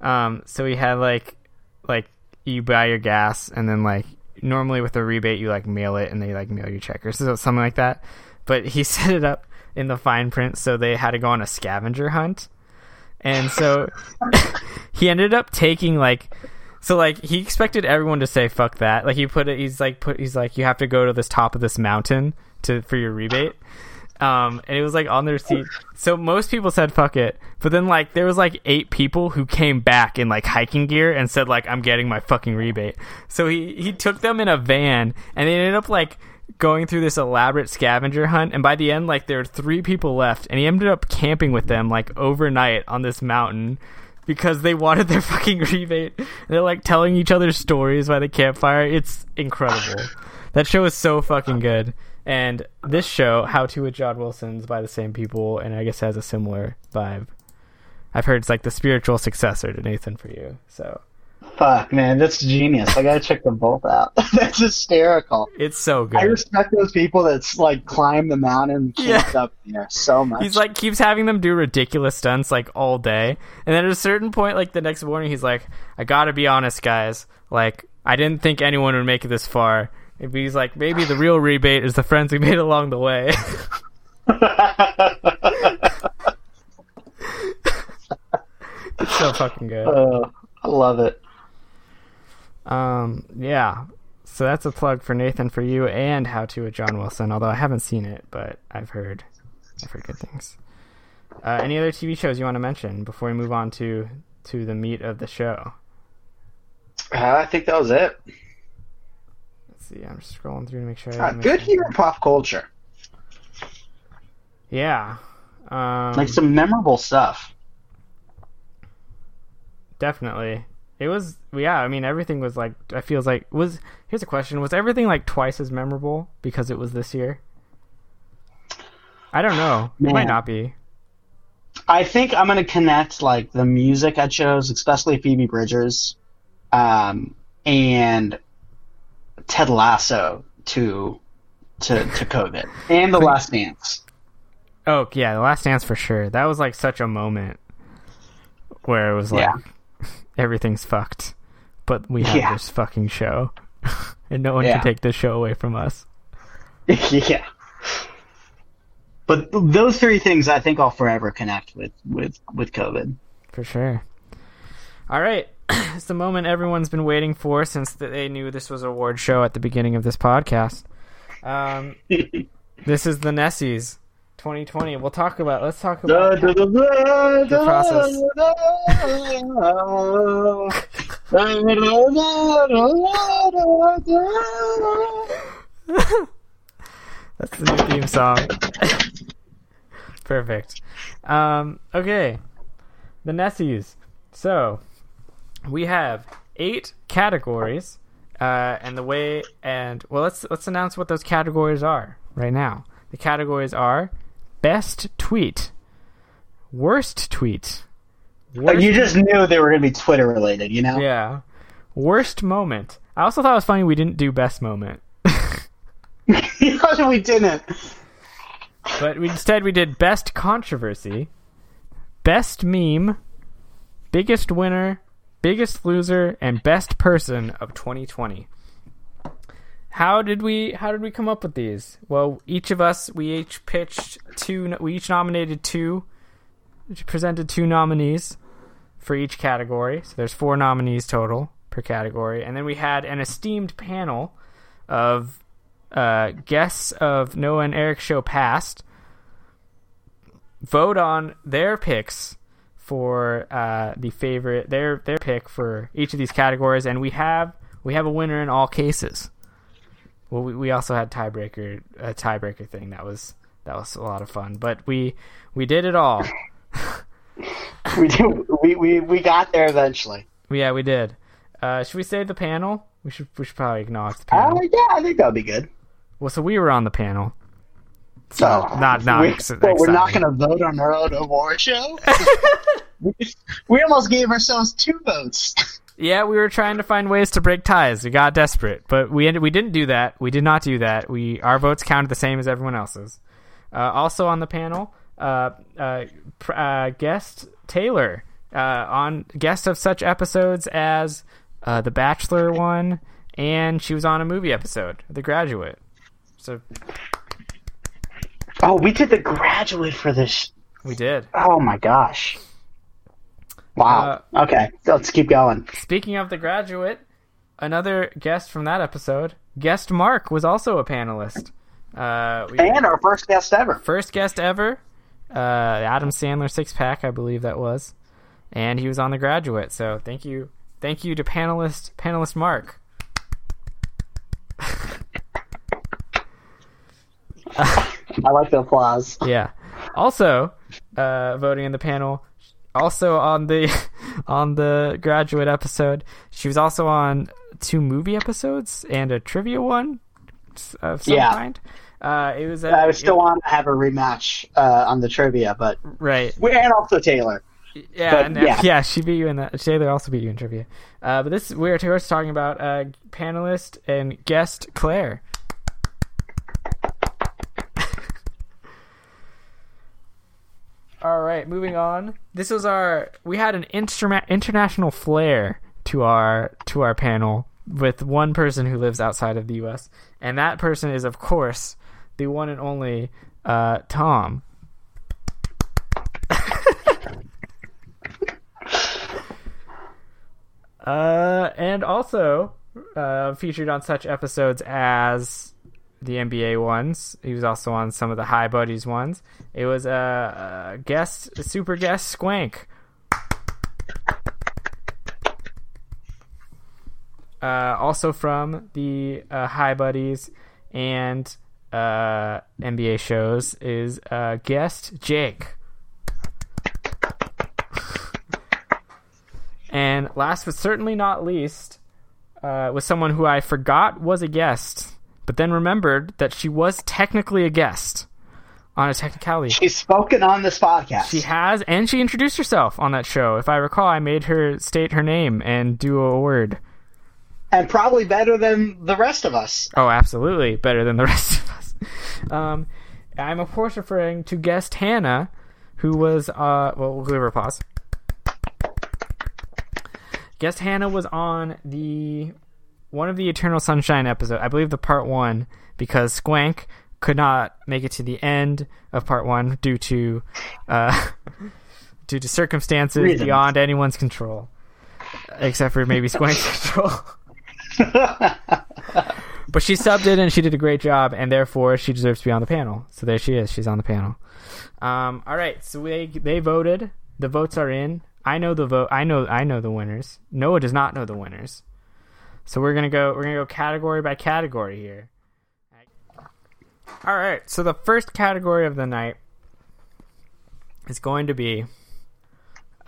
Um so we had like like you buy your gas, and then like normally with a rebate you like mail it, and they like mail you check or something like that, but he set it up in the fine print, so they had to go on a scavenger hunt. And so he ended up taking like, so like he expected everyone to say fuck that, like he put it, he's like put he's like you have to go to this top of this mountain to for your rebate, um and it was like on their seat, so most people said fuck it, but then like there was like eight people who came back in like hiking gear and said like I'm getting my fucking rebate. So he he took them in a van, and they ended up like going through this elaborate scavenger hunt, and by the end like there were three people left, and he ended up camping with them like overnight on this mountain because they wanted their fucking rebate, and they're like telling each other stories by the campfire. It's incredible. That show is so fucking good. And this show, How To with John Wilson's by the same people, and I guess has a similar vibe. I've heard it's like the spiritual successor to Nathan For You, so fuck, man, that's genius. I gotta check them both out. That's hysterical. It's so good. I respect those people that's like climb the mountain and camp yeah. up there so much. He's like keeps having them do ridiculous stunts like all day, and then at a certain point like the next morning he's like, I gotta be honest guys, like I didn't think anyone would make it this far. And he's like, maybe the real rebate is the friends we made along the way. It's so fucking good. Uh, I love it. Um, yeah. So that's a plug for Nathan For You and How To with John Wilson, although I haven't seen it, but I've heard I've heard good things. Uh, any other T V shows you want to mention before we move on to, to the meat of the show? Uh, I think that was it. Let's see. I'm just scrolling through to make sure. I uh, good hero pop culture. Yeah. Um, like some memorable stuff. Definitely. It was, yeah, I mean, everything was like, I feels like, was, here's a question, was everything like twice as memorable because it was this year? I don't know. Man. It might not be. I think I'm going to connect, like, the music I chose, especially Phoebe Bridgers, um, and Ted Lasso to, to, to COVID. And The Last Dance. Oh, yeah, The Last Dance for sure. That was, like, such a moment where it was like... Yeah. Everything's fucked, but we have yeah. this fucking show, and no one yeah. can take this show away from us. Yeah. But those three things I think I'll forever connect with, with, with COVID. for sure. All right. It's the moment everyone's been waiting for since they knew this was an award show at the beginning of this podcast. Um, this is the Nessies twenty twenty. We'll talk about, let's talk about the process. That's the new theme song. Perfect. Um, okay. The Nessies. So, we have eight categories, uh, and the way and well, let's let's announce what those categories are right now. The categories are best tweet, worst tweet. Worst oh, you just tweet. Knew they were going to be Twitter related, you know? Yeah. Worst moment. I also thought it was funny we didn't do best moment. We didn't. But we, instead we did best controversy, best meme, biggest winner, biggest loser, and best person of twenty twenty. How did we how did we come up with these? Well, each of us we each pitched two we each nominated two presented two nominees for each category. So there's four nominees total per category, and then we had an esteemed panel of uh, guests of Noah and Eric's show past vote on their picks for uh, the favorite, their their pick for each of these categories, and we have we have a winner in all cases. Well, we, we also had tiebreaker a tiebreaker thing that was that was a lot of fun, but we we did it all. we did we, we we got there eventually. Yeah, we did. Uh, should we say the panel? We should we should probably acknowledge the panel. Uh, yeah, I think that'd be good. Well, so we were on the panel. So not not we, ex- well, we're not going to vote on our own award show. We almost gave ourselves two votes. Yeah, we were trying to find ways to break ties. We got desperate, but we ended, we didn't do that. We did not do that. We our votes counted the same as everyone else's. Uh, also on the panel, uh, uh, pr- uh, guest Taylor uh, on guest of such episodes as uh, the Bachelor one, and she was on a movie episode, The Graduate. So. Oh, we did The Graduate for this. We did. Oh, my gosh. Wow. Uh, okay, let's keep going. Speaking of The Graduate, another guest from that episode, guest Mark, was also a panelist. Uh, we, and our first guest ever. First guest ever. Uh, Adam Sandler six-pack, I believe that was. And he was on The Graduate, so thank you thank you to panelist panelist Mark. uh, I like the applause. Yeah. Also, uh, voting in the panel, also on the on the Graduate episode, she was also on two movie episodes and a trivia one of some yeah. kind. Uh, it was. A, I was still it, on to have a rematch uh, on the trivia, but right. And also Taylor. Yeah, but, and, yeah, yeah. She beat you in that. Taylor also beat you in trivia. Uh, but this we are talking about uh, panelist and guest Claire. All right, moving on. This was our. We had an instrument, international flair to our to our panel with one person who lives outside of the U S, and that person is, of course, the one and only uh, Tom. uh, and also uh, featured on such episodes as. The N B A ones. He was also on some of the High Buddies ones. It was a, a guest, a super guest Squank. Uh, also from the uh, High Buddies and uh, N B A shows is uh, guest Jake. And last but certainly not least uh, was someone who I forgot was a guest. But then remembered that she was technically a guest on a technicality. She's spoken on this podcast. She has, and she introduced herself on that show. If I recall, I made her state her name and do a word. And probably better than the rest of us. Oh, absolutely. Better than the rest of us. Um, I'm, of course, referring to guest Hannah, who was... Uh, well, we'll give her applause. Guest Hannah was on the... one of the Eternal Sunshine episode, I believe the part one, because Squank could not make it to the end of part one due to uh, due to circumstances Reasons. beyond anyone's control, except for maybe Squink's control. But she subbed it and she did a great job, and therefore she deserves to be on the panel. So there she is. She's on the panel. Um, all right. So they they voted. The votes are in. I know the vote. I know. I know the winners. Noah does not know the winners. So we're gonna go. We're gonna go category by category here. All right. So the first category of the night is going to be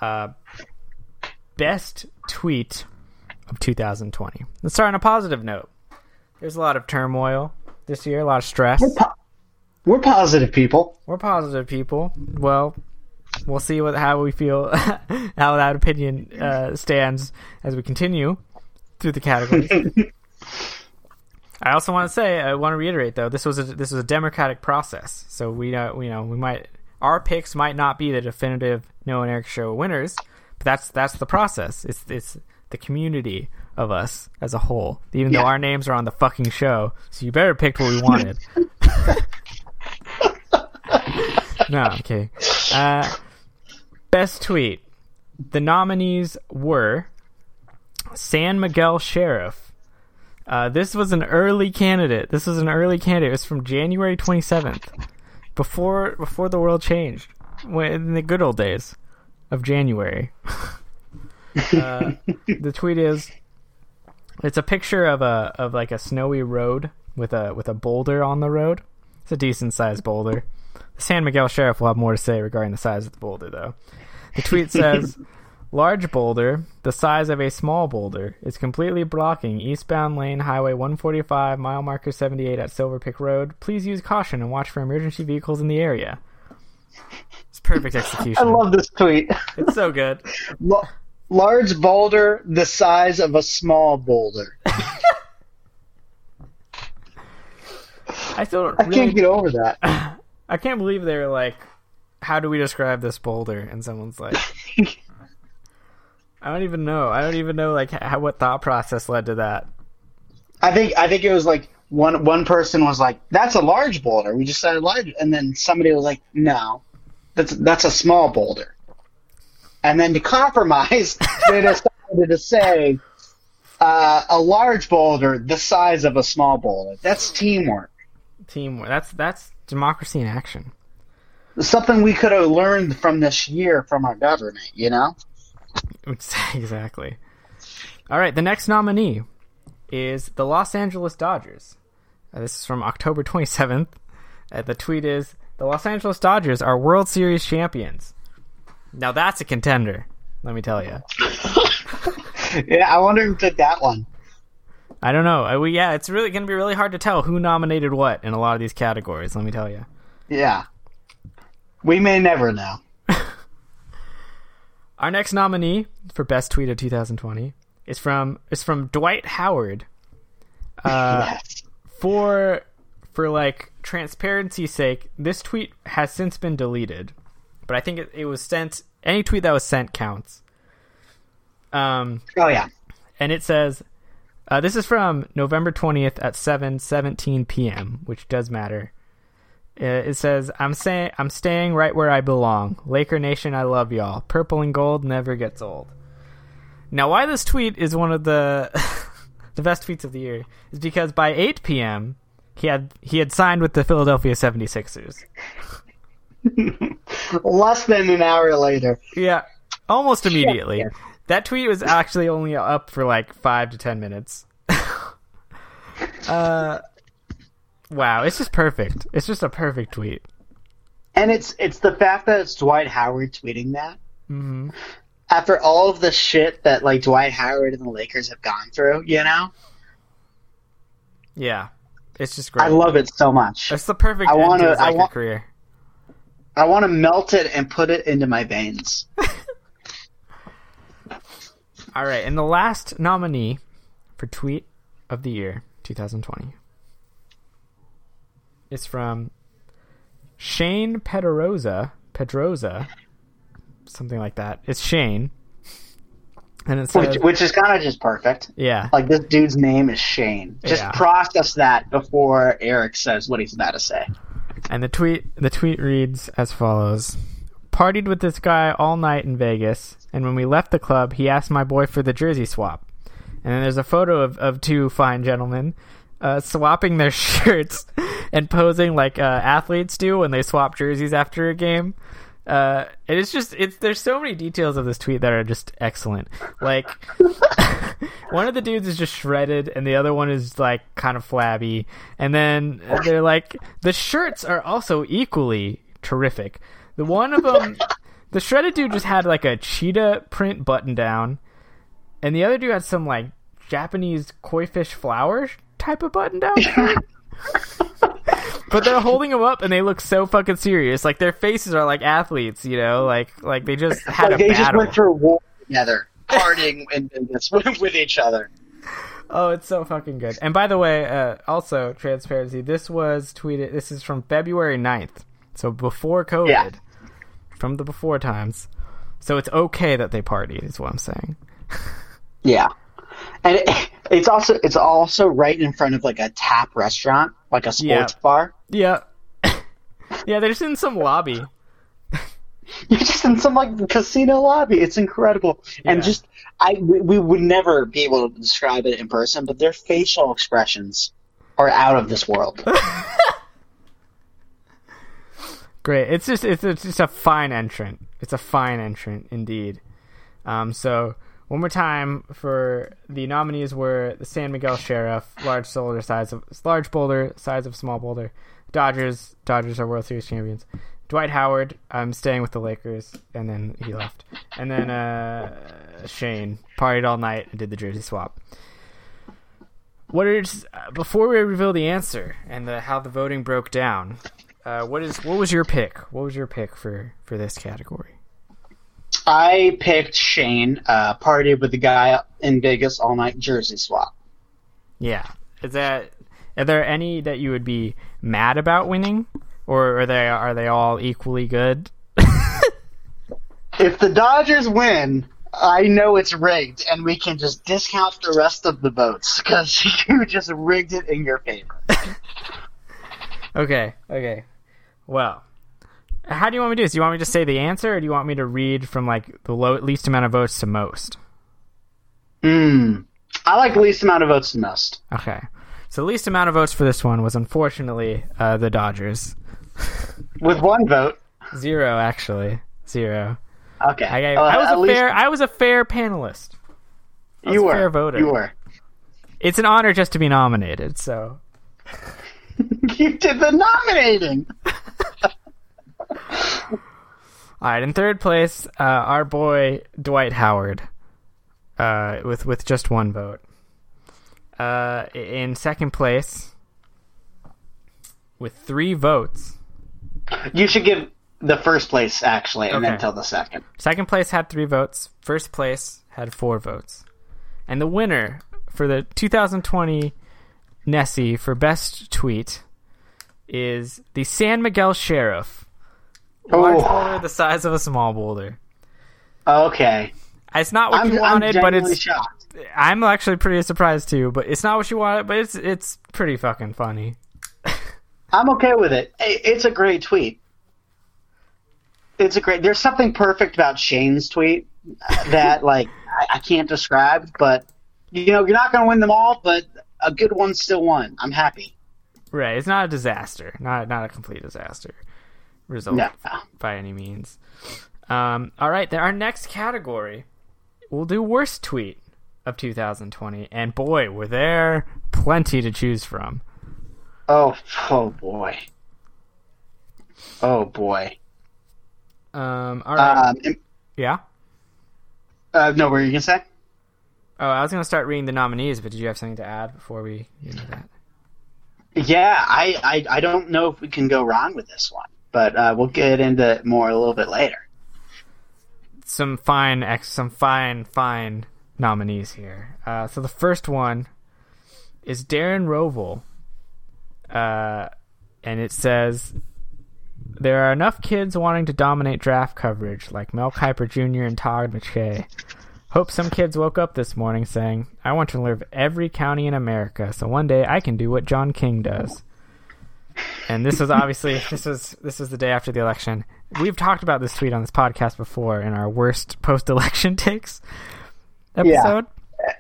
uh, best tweet of two thousand twenty. Let's start on a positive note. There's a lot of turmoil this year, a lot of stress. We're, po- we're positive people. We're positive people. Well, we'll see what how we feel, how that opinion uh, stands as we continue through the categories. I also want to say, I want to reiterate though, this was a, this was a democratic process, so we uh, we you know we might our picks might not be the definitive Noah and Eric show winners, but that's that's the process. It's it's the community of us as a whole, even yeah. though our names are on the fucking show, so you better pick what we wanted. No, I'm kidding. Uh, best tweet. The nominees were San Miguel Sheriff. Uh, this was an early candidate. This was an early candidate. It was from January twenty-seventh, before before the world changed, when, in the good old days of January. Uh, the tweet is. It's a picture of a of like a snowy road with a with a boulder on the road. It's a decent sized boulder. The San Miguel Sheriff will have more to say regarding the size of the boulder, though. The tweet says, "Large boulder, the size of a small boulder, is completely blocking eastbound lane Highway one forty-five, mile marker seventy-eight at Silver Pick Road. Please use caution and watch for emergency vehicles in the area." It's perfect execution. I love this tweet. It's so good. Well- Large boulder, the size of a small boulder. I still don't I really, can't get over that. I can't believe they were like, how do we describe this boulder? And someone's like, I don't even know. I don't even know like how, what thought process led to that. I think I think it was like one one person was like, that's a large boulder. We just said a large, and then somebody was like, no, that's that's a small boulder. And then to compromise, they decided to say uh, a large boulder the size of a small boulder. That's teamwork. Teamwork. That's that's democracy in action. Something we could have learned from this year from our government, you know? Exactly. All right, the next nominee is the Los Angeles Dodgers. Uh, this is from October twenty-seventh. Uh, the tweet is, the Los Angeles Dodgers are World Series champions. Now that's a contender, let me tell you. Yeah, I wonder who did that one. I don't know. I, we, yeah, it's really going to be really hard to tell who nominated what in a lot of these categories, let me tell you. Yeah. We may never know. Our next nominee for Best Tweet of twenty twenty is from is from Dwight Howard. Uh, yes. For, for, like, transparency's sake, this tweet has since been deleted. But I think it, it was sent. Any tweet that was sent counts. Um, oh yeah, and it says uh, this is from November twentieth at seven seventeen p.m., which does matter. Uh, it says, "I'm saying I'm staying right where I belong. Laker Nation, I love y'all. Purple and gold never gets old." Now, why this tweet is one of the the best tweets of the year is because by eight p.m. he had he had signed with the Philadelphia seventy-sixers. Less than an hour later. Yeah, almost immediately. Shit, yeah. That tweet was actually only up for like five to ten minutes. uh, wow, it's just perfect. It's just a perfect tweet. And it's it's the fact that it's Dwight Howard tweeting that. Mm-hmm. After all of the shit that like Dwight Howard and the Lakers have gone through, you know? Yeah, it's just great. I love it so much. It's the perfect I end wanna, to his I wa- career. I want to melt it and put it into my veins. All right, and the last nominee for Tweet of the Year twenty twenty is from Shane Pedroza. Pedroza, something like that. It's Shane. And it says, which, which is kind of just perfect. Yeah. Like, this dude's name is Shane. Just yeah. Process that before Eric says what he's about to say. And the tweet the tweet reads as follows: partied with this guy all night in Vegas, and when we left the club, he asked my boy for the jersey swap. And then there's a photo of, of two fine gentlemen uh, swapping their shirts and posing like uh, athletes do when they swap jerseys after a game. Uh, and it's just, it's there's so many details of this tweet that are just excellent. Like, one of the dudes is just shredded, and the other one is, like, kind of flabby. And then they're like, the shirts are also equally terrific. The one of them, the shredded dude just had, like, a cheetah print button down. And the other dude had some, like, Japanese koi fish flower type of button down. But they're holding them up, and they look so fucking serious. Like, their faces are like athletes, you know? Like, like they just had like a they battle. They just went through a war together, partying in Vegas with each other. Oh, it's so fucking good. And by the way, uh, also, transparency, this was tweeted, this is from February ninth. So before COVID. Yeah. From the before times. So it's okay that they party, is what I'm saying. Yeah. And it, it's also it's also right in front of like a tap restaurant, like a sports yeah. bar. Yeah. Yeah, they're just in some lobby. You're just in some like casino lobby. It's incredible. Yeah. And just I we, we would never be able to describe it in person, but their facial expressions are out of this world. Great. It's just it's, it's just a fine entrant. It's a fine entrant indeed. Um so one more time for the nominees were the San Miguel Sheriff, large boulder size of large boulder size of small boulder, Dodgers. Dodgers are World Series champions. Dwight Howard. I'm staying with the Lakers, and then he left. And then uh, Shane partied all night and did the jersey swap. What is before we reveal the answer and the, how the voting broke down? Uh, what is what was your pick? What was your pick for, for this category? I picked Shane, uh, partied with the guy in Vegas all night, jersey swap. Yeah. Is that, are there any that you would be mad about winning, or are they, are they all equally good? If the Dodgers win, I know it's rigged, and we can just discount the rest of the votes, because you just rigged it in your favor. Okay. Okay. Well. How do you want me to do this? Do you want me to say the answer, or do you want me to read from like the low, least amount of votes to most? Mm. I like least amount of votes to most. Okay. So the least amount of votes for this one was unfortunately uh, the Dodgers. With one vote? Zero, actually. Zero. Okay. I, I, uh, I, was, a fair, least... I was a fair panelist. I you were. Fair voter. You were. It's an honor just to be nominated, so. You did the nominating! All right, in third place, uh, our boy Dwight Howard, uh, with with just one vote. Uh, in second place, with three votes. You should give the first place actually, and okay. Then tell the second. Second place had three votes. First place had four votes, and the winner for the two thousand twenty Nessie for best tweet is the San Miguel Sheriff. Large boulder the size of a small boulder. Okay. It's not what I'm, you wanted, I'm but it's... Shocked. I'm actually pretty surprised, too, but it's not what you wanted, but it's it's pretty fucking funny. I'm okay with it. It's a great tweet. It's a great... There's something perfect about Shane's tweet that, like, I, I can't describe, but, you know, you're not going to win them all, but a good one still won. I'm happy. Right. It's not a disaster. Not Not a complete disaster. Result no. by any means. Um, all right, then our next category, we'll do worst tweet of two thousand twenty, and boy, were there plenty to choose from. Oh, oh boy, oh boy. Um, all right. Um, yeah. Uh, no, what were you gonna say? Oh, I was gonna start reading the nominees, but did you have something to add before we get into that? Yeah, I, I, I don't know if we can go wrong with this one. But uh, we'll get into it more a little bit later. Some fine, ex- some fine, fine nominees here. Uh, so the first one is Darren Rovell, uh, and it says there are enough kids wanting to dominate draft coverage, like Mel Kiper Junior and Todd McShay. Hope some kids woke up this morning saying, "I want to live every county in America, so one day I can do what John King does." And this was obviously this was this was the day after the election. We've talked about this tweet on this podcast before in our worst post-election takes episode. Yeah.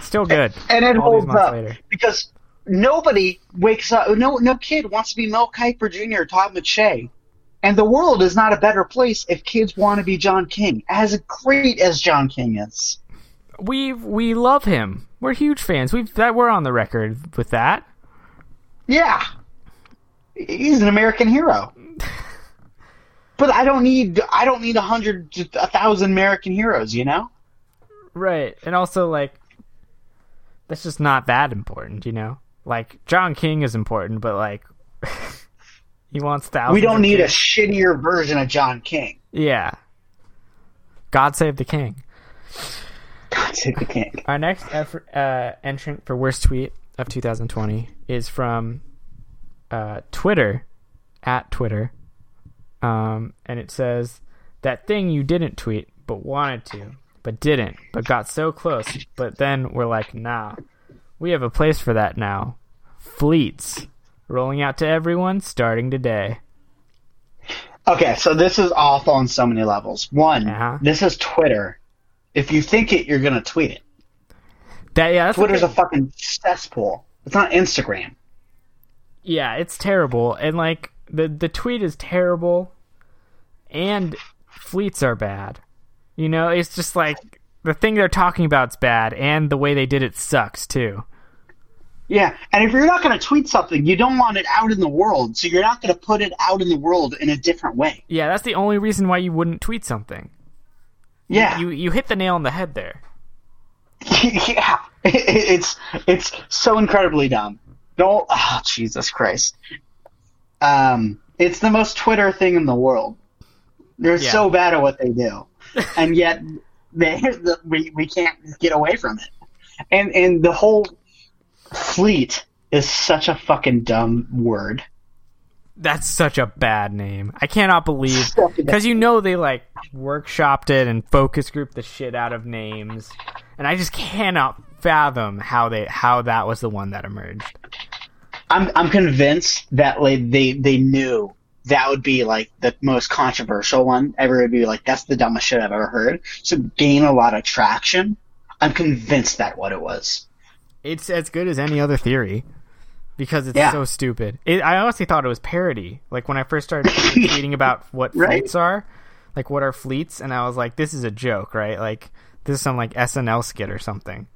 Still good, and, and it holds up later. Because nobody wakes up. No, no kid wants to be Mel Kiper Junior or Todd McShay. And the world is not a better place if kids want to be John King, as great as John King is. We we love him. We're huge fans. We've that we're on the record with that. Yeah, he's an American hero. But I don't need I don't need a hundred, a thousand American heroes, you know? Right, and also like that's just not that important, you know? Like John King is important, but like. He wants thousands. We don't need kids. A shittier version of John King. Yeah. God save the king. God save the king. Our next effort, uh, entrant for worst tweet of two thousand twenty is from uh, Twitter, at Twitter. Um, and it says, that thing you didn't tweet, but wanted to, but didn't, but got so close, but then we're like, nah, we have a place for that now. Fleets. Rolling out to everyone, starting today. Okay, so this is awful on so many levels. One, uh-huh. This is Twitter. If you think it, you're going to tweet it. That, yeah, that's Twitter's a, big... a fucking cesspool. It's not Instagram. Yeah, it's terrible. And, like, the, the tweet is terrible. And fleets are bad. You know, it's just, like, the thing they're talking about's bad. And the way they did it sucks, too. Yeah, and if you're not going to tweet something, you don't want it out in the world, so you're not going to put it out in the world in a different way. Yeah, that's the only reason why you wouldn't tweet something. Yeah. You you, you hit the nail on the head there. Yeah, it, it's it's so incredibly dumb. Don't, oh, Jesus Christ. Um, it's the most Twitter thing in the world. They're yeah. so bad at what they do, and yet they, we, we can't get away from it. And, and the whole... Fleet is such a fucking dumb word. That's such a bad name. I cannot believe because you know they like workshopped it and focus grouped the shit out of names, and I just cannot fathom how they how that was the one that emerged. I'm I'm convinced that like they they knew that would be like the most controversial one. Everybody would be like, "That's the dumbest shit I've ever heard." So gain a lot of traction. I'm convinced that what it was. It's as good as any other theory because it's yeah. so stupid. It, I honestly thought it was parody. Like when I first started reading about what right? fleets are, like what are fleets, and I was like, this is a joke, right? Like this is some like S N L skit or something.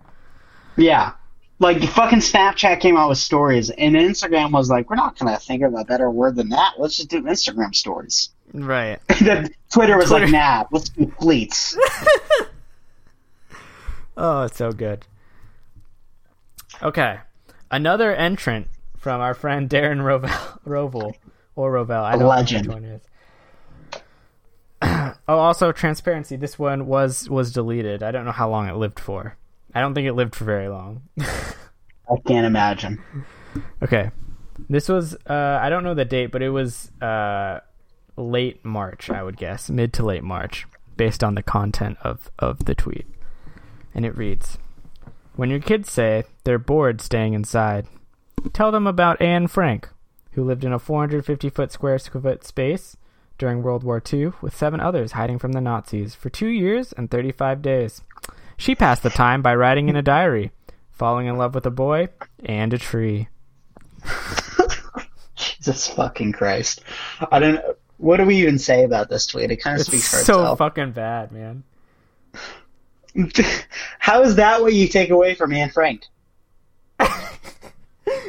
Yeah. Like fucking Snapchat came out with stories and Instagram was like, we're not going to think of a better word than that. Let's just do Instagram stories. Right. Then Twitter was Twitter. like, nah, let's do fleets. Oh, it's so good. Okay, another entrant from our friend Darren Rovell, Rovell or Rovell. I don't Legend. know which one it is. Oh, also transparency. This one was was deleted. I don't know how long it lived for. I don't think it lived for very long. I can't imagine. Okay, this was uh, I don't know the date, but it was uh, late March. I would guess mid to late March, based on the content of of the tweet, and it reads. When your kids say they're bored staying inside, tell them about Anne Frank, who lived in a four hundred fifty foot square foot space during World War Two with seven others hiding from the Nazis for two years and thirty-five days. She passed the time by writing in a diary, falling in love with a boy and a tree. Jesus fucking Christ. I don't know. What do we even say about this tweet? It kind of it's speaks for itself. It's so fucking bad, man. How is that what you take away from Anne Frank?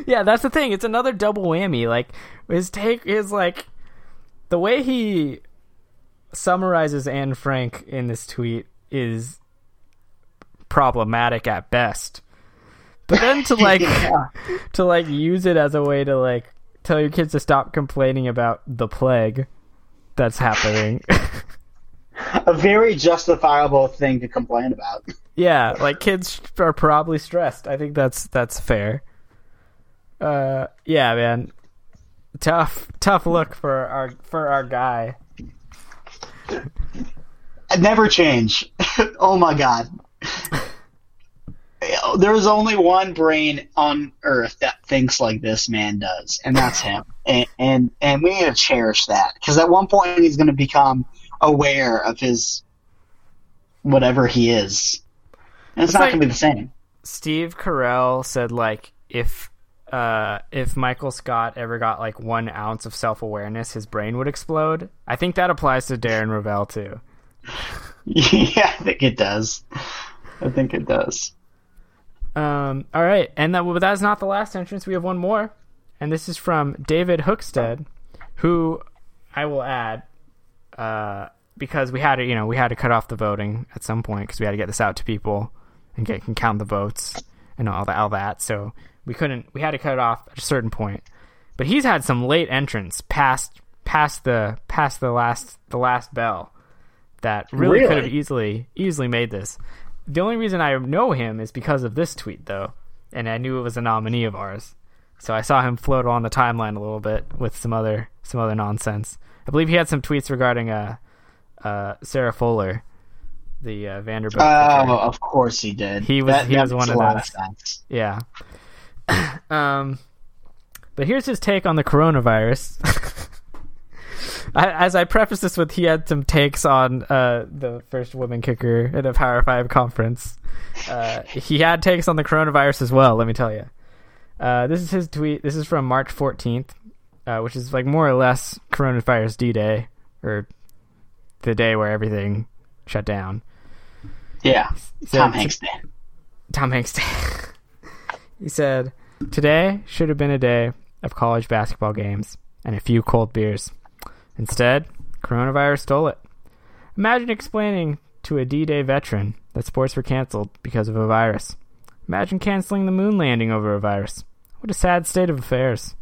Yeah, that's the thing. It's another double whammy. Like his take is like the way he summarizes Anne Frank in this tweet is problematic at best. But then to like yeah. to like use it as a way to like tell your kids to stop complaining about the plague that's happening. A very justifiable thing to complain about. Yeah, like kids are probably stressed. I think that's that's fair. Uh, yeah, man, tough tough look for our for our guy. Never change. Oh my God, there is only one brain on Earth that thinks like this man does, and that's him. And and, and we need to cherish that, because at one point he's going to become aware of his whatever he is, and it's, it's not like going to be the same. Steve Carell said, like, if uh, if Michael Scott ever got like one ounce of self-awareness, his brain would explode. I think that applies to Darren Rovell too. Yeah, I think it does. I think it does. Um, all right, and that, well, that is not the last entrance. We have one more, and this is from David Hookstead, who I will add, uh, because we had to, you know, we had to cut off the voting at some point because we had to get this out to people and get can count the votes and all that, all that. So we couldn't. We had to cut it off at a certain point. But he's had some late entrance past past the past the last the last bell that really, really? could have easily easily made this. The only reason I know him is because of this tweet, though, and I knew it was a nominee of ours. So I saw him float on the timeline a little bit with some other some other nonsense. I believe he had some tweets regarding uh, uh, Sarah Fuller, the uh, Vanderbilt. Oh, well, of course he did. He was that, he that was one of those. Of yeah. um, but here's his take on the coronavirus. As I preface this with, he had some takes on uh, the first woman kicker at a Power Five conference. Uh, he had takes on the coronavirus as well, let me tell you. Uh, this is his tweet. This is from March fourteenth, uh, which is like more or less coronavirus D-Day, or the day where everything shut down. Yeah, said, Tom Hanks Day. Tom Hanks Day. He said, "Today should have been a day of college basketball games and a few cold beers. Instead, coronavirus stole it. Imagine explaining to a D-Day veteran that sports were canceled because of a virus. Imagine canceling the moon landing over a virus. What a sad state of affairs."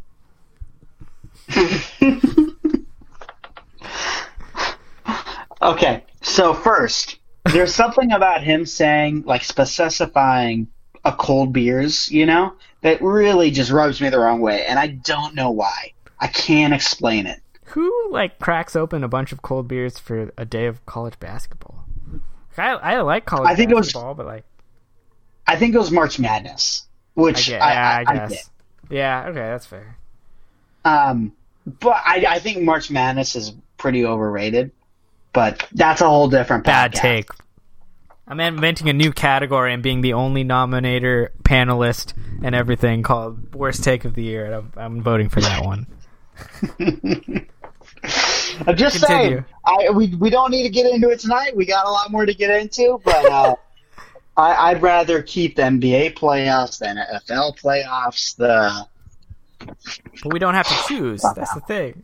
Okay, so first, there's something about him saying, like, specifying a cold beers, you know, that really just rubs me the wrong way, and I don't know why. I can't explain it. Who, like, cracks open a bunch of cold beers for a day of college basketball? I, I like college I think basketball, it was, but, like... I think it was March Madness, which I, get, I, yeah, I, I guess. I get. Yeah, okay, that's fair. Um, but I, I think March Madness is pretty overrated, but that's a whole different podcast. Bad take. I'm inventing a new category and being the only nominator, panelist, and everything called Worst Take of the Year, and I'm, I'm voting for that one. I'm just Continue. saying, I, we we don't need to get into it tonight. We got a lot more to get into, but uh, I, I'd rather keep the N B A playoffs than N F L playoffs. The but we don't have to choose. That's now. the thing.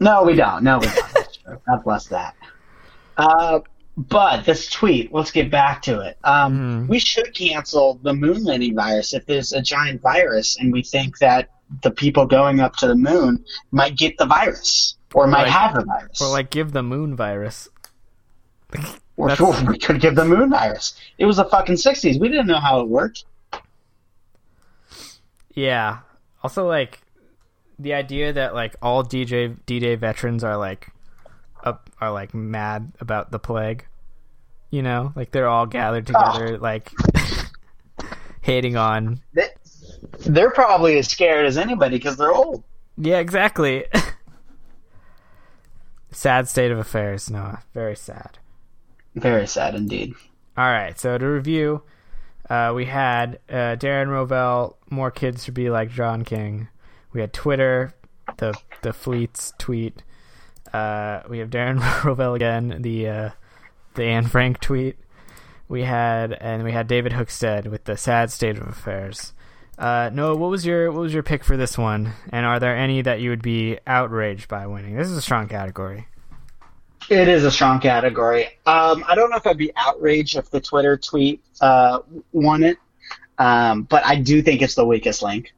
No, we don't. No, we don't. That's true. God bless that. Uh, but this tweet, let's get back to it. Um, mm. We should cancel the moon landing virus if there's a giant virus, and we think that the people going up to the moon might get the virus, or, or might like, have the virus, or like give the moon virus. Or sure, we could give the moon virus. It was the fucking sixties. We didn't know how it worked. Yeah. Also, like the idea that like all D J D-Day veterans are like up are like mad about the plague. You know, like they're all gathered together, oh. like hating on. That- They're probably as scared as anybody because they're old. Yeah, exactly. Sad state of affairs, Noah. Very sad. Very sad indeed. All right, so to review, uh, we had uh, Darren Rovell, more kids should be like John King. We had Twitter, the the Fleets tweet. Uh, we have Darren Rovell again, the uh, the Anne Frank tweet. We had and we had David Hookstead with the sad state of affairs. Uh, Noah, what was your what was your pick for this one? And are there any that you would be outraged by winning? This is a strong category. It is a strong category. Um, I don't know if I'd be outraged if the Twitter tweet uh, won it, um, but I do think it's the weakest link.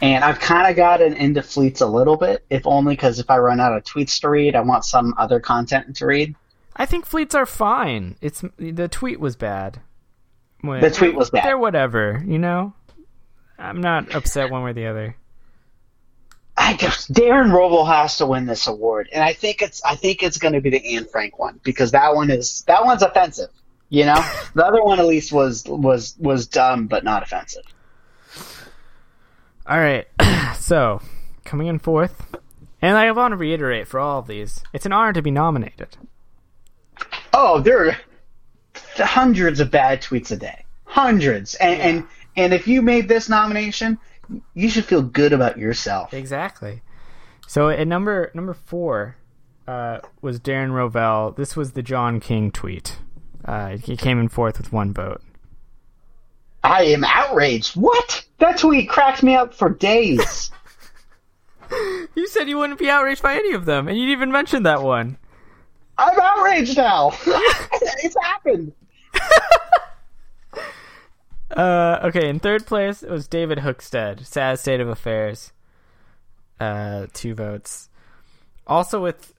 And I've kind of gotten into Fleets a little bit, if only because if I run out of tweets to read, I want some other content to read. I think Fleets are fine. It's the tweet was bad. When, the tweet was bad. They're whatever, you know? I'm not upset one way or the other. I guess Darren Rovell has to win this award, and I think it's I think it's going to be the Anne Frank one because that one is that one's offensive. You know, the other one at least was was was dumb but not offensive. All right. So, coming in fourth, and I want to reiterate for all of these, it's an honor to be nominated. Oh, there are hundreds of bad tweets a day. Hundreds. And, yeah. and and if you made this nomination, you should feel good about yourself. Exactly. So at number number four uh, was Darren Rovell. This was the John King tweet. Uh, he came in fourth with one vote. I am outraged. What? That tweet cracked me up for days. You said you wouldn't be outraged by any of them, and you didn't even mention that one. I'm outraged now. It's happened. Uh, okay, in third place, it was David Hookstead, Sad State of Affairs. Uh, two votes. Also with,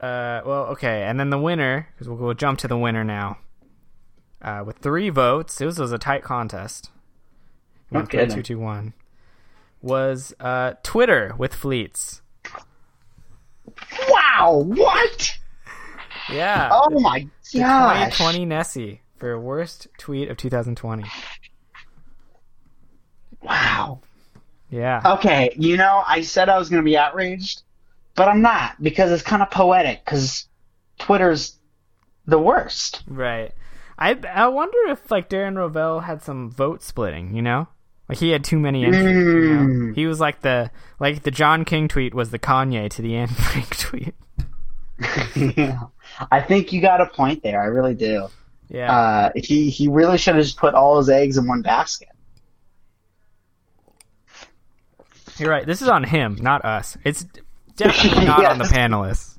uh, well, okay, and then the winner, because we'll, we'll jump to the winner now. Uh, with three votes, it was, it was a tight contest. Okay. Two, two, one. Was uh, Twitter with Fleets. Wow, what? Yeah. Oh my gosh. twenty twenty Nessie for worst tweet of two thousand twenty. Wow. Yeah. Okay, you know, I said I was going to be outraged, but I'm not, because it's kind of poetic, because Twitter's the worst. Right. I I wonder if, like, Darren Rovell had some vote splitting, you know? Like, he had too many entries, mm. you know? He was like the, like, the John King tweet was the Kanye to the Anne Frank tweet. Yeah. I think you got a point there. I really do. Yeah. Uh, he, he really should have just put all his eggs in one basket. You're right. This is on him, not us. It's definitely not yes. on the panelists.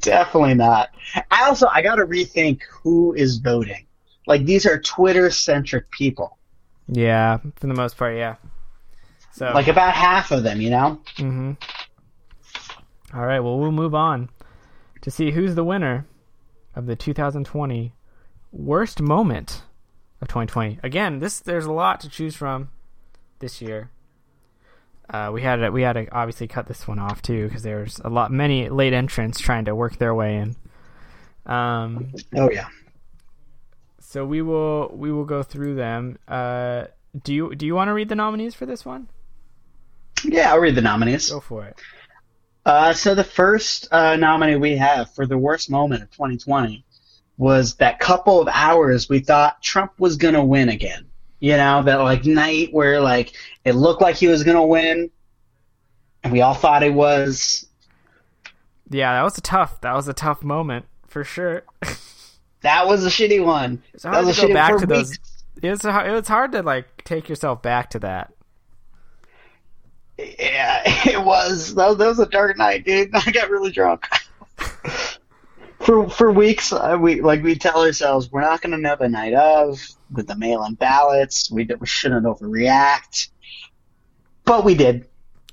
Definitely not. I also, I got to rethink who is voting. Like, these are Twitter-centric people. Yeah, for the most part, yeah. So, like, about half of them, you know? Mm-hmm. All right, well, we'll move on to see who's the winner of the two thousand twenty worst moment of twenty twenty. Again, this there's a lot to choose from this year. Uh, we had to, we had to obviously cut this one off too, because there's a lot many late entrants trying to work their way in. Um, oh yeah. So we will we will go through them. Uh, do you do you want to read the nominees for this one? Yeah, I'll read the nominees. Go for it. Uh, so the first uh, nominee we have for the worst moment of twenty twenty was that couple of hours we thought Trump was gonna win again. You know, that like night where like it looked like he was gonna win, and we all thought he was. Yeah, that was a tough. That was a tough moment for sure. That was a shitty one. It's hard that was to a go shitty back to those. Weeks. It was it was hard to like take yourself back to that. Yeah, it was. That was, that was a dark night, dude. I got really drunk. For for weeks, uh, we like we tell ourselves we're not going to know the night of with the mail-in ballots. We we shouldn't overreact, but we did.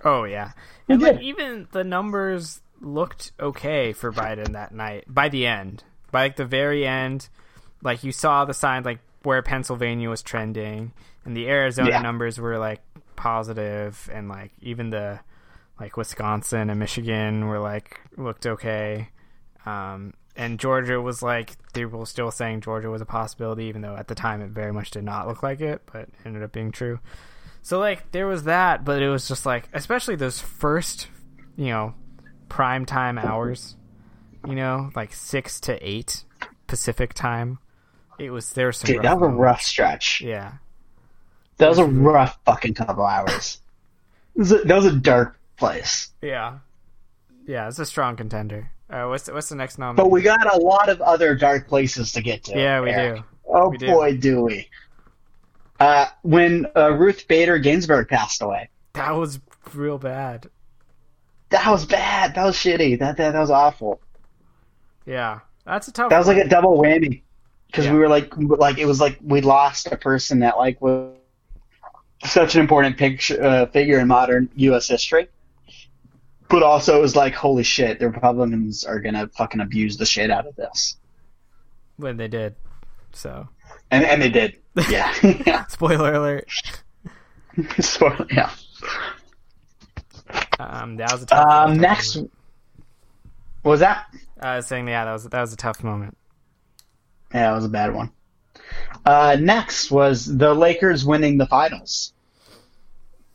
Oh yeah, we and did. Like, even the numbers looked okay for Biden that night. By the end, by like the very end, like you saw the sign like where Pennsylvania was trending, and the Arizona yeah. numbers were like positive, and like even the like Wisconsin and Michigan were like looked okay. Um, and Georgia was like, they were still saying Georgia was a possibility, even though at the time it very much did not look like it, but ended up being true. So like there was that, but it was just like, especially those first, you know, prime time hours, you know, like six to eight Pacific time. It was, there was some, dude, rough that was a rough stretch. Yeah. That was a rough fucking couple hours. was a, that was a dark place. Yeah. Yeah. It's a strong contender. Uh, what's the, what's the next nominee? But we got a lot of other dark places to get to. Yeah, we Eric. do. Oh we boy, do. do we! Uh, when uh, Ruth Bader Ginsburg passed away, that was real bad. That was bad. That was shitty. That that, that was awful. Yeah, that's a tough. That was like a double whammy because yeah. we were like, like it was like we lost a person that like was such an important picture uh, figure in modern U S history. But also, it was like, holy shit, the Republicans are going to fucking abuse the shit out of this. When they did, so. And and they did, yeah. Spoiler alert. Spoiler, yeah. Um, that was a tough um, moment. Next, what was that? I was saying, yeah, that was, that was a tough moment. Yeah, that was a bad one. Uh, next was the Lakers winning the finals.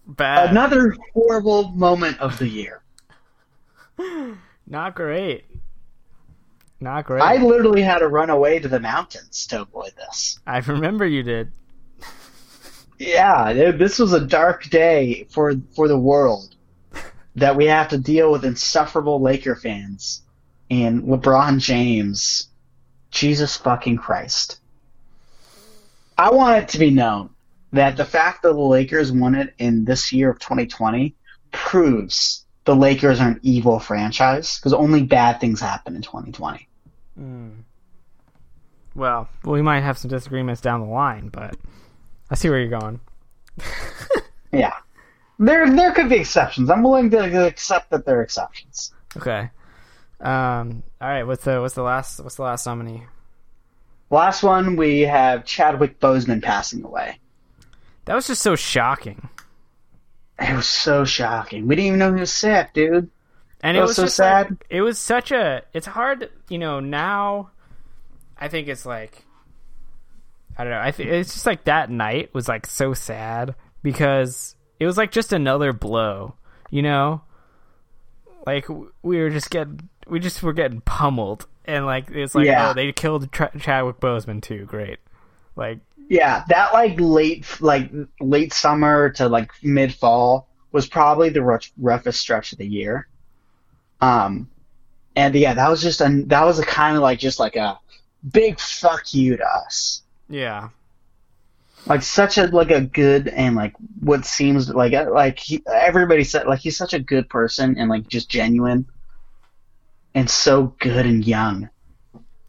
Bad. Another horrible moment of the year. Not great. Not great. I literally had to run away to the mountains to avoid this. I remember you did. Yeah, dude, this was a dark day for for the world that we have to deal with insufferable Laker fans and LeBron James. Jesus fucking Christ. I want it to be known that the fact that the Lakers won it in this year of twenty twenty proves the Lakers are an evil franchise because only bad things happen in twenty twenty. Mm. Well, we might have some disagreements down the line, but I see where you're going. Yeah. There there could be exceptions. I'm willing to accept that there are exceptions. Okay. Um, all right, what's the what's the last what's the last nominee? Last one, we have Chadwick Boseman passing away. That was just so shocking. It was so shocking. We didn't even know he was sick, dude. And it was, it was so just sad. Like, it was such a it's hard, you know, now I think it's like I don't know. I think it's just like that night was like so sad because it was like just another blow, you know? Like we were just getting we just were getting pummeled and like it's like yeah. Oh, they killed Tra- Chadwick Boseman too. Great. Like yeah, that like late like late summer to like mid fall was probably the rough, roughest stretch of the year. Um and yeah, that was just a, that was a kind of like just like a big fuck you to us. Yeah, like such a like a good and like what seems like like he, everybody said like he's such a good person and like just genuine and so good and young.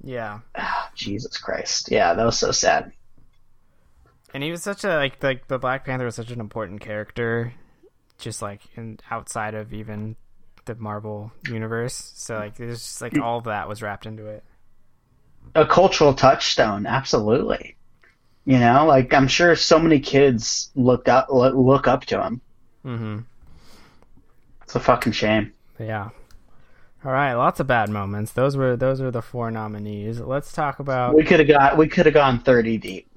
Yeah. Oh, Jesus Christ. Yeah, that was so sad. And he was such a like like the Black Panther was such an important character, just like in outside of even the Marvel universe. So like there's just like all of that was wrapped into it. A cultural touchstone, absolutely. You know, like I'm sure so many kids look up look up to him. Mm-hmm. It's a fucking shame. Yeah. All right, lots of bad moments. Those were those were the four nominees. Let's talk about. We could have got we could have gone thirty deep.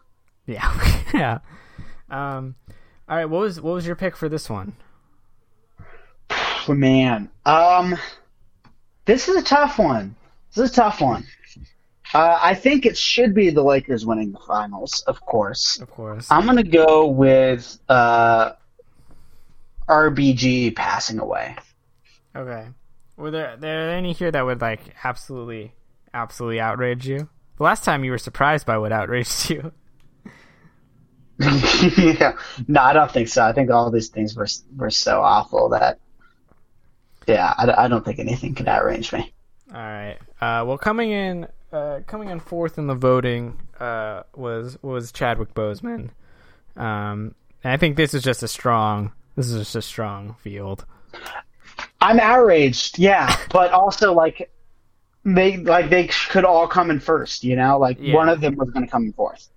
Yeah, yeah. Um, all right, what was what was your pick for this one? Man, um, this is a tough one. This is a tough one. Uh, I think it should be the Lakers winning the finals, of course. Of course. I'm going to go with uh, R B G passing away. Okay. Were there, there any here that would, like, absolutely, absolutely outrage you? The last time you were surprised by what outraged you. Yeah. No, I don't think so. I think all these things were, were so awful that, yeah, I, I don't think anything could outrage me. All right. Uh, well, coming in... Uh, coming in fourth in the voting uh, was was Chadwick Boseman, um, and I think this is just a strong this is just a strong field. I'm outraged, yeah, but also like they like they could all come in first, you know, like yeah. One of them was going to come in fourth.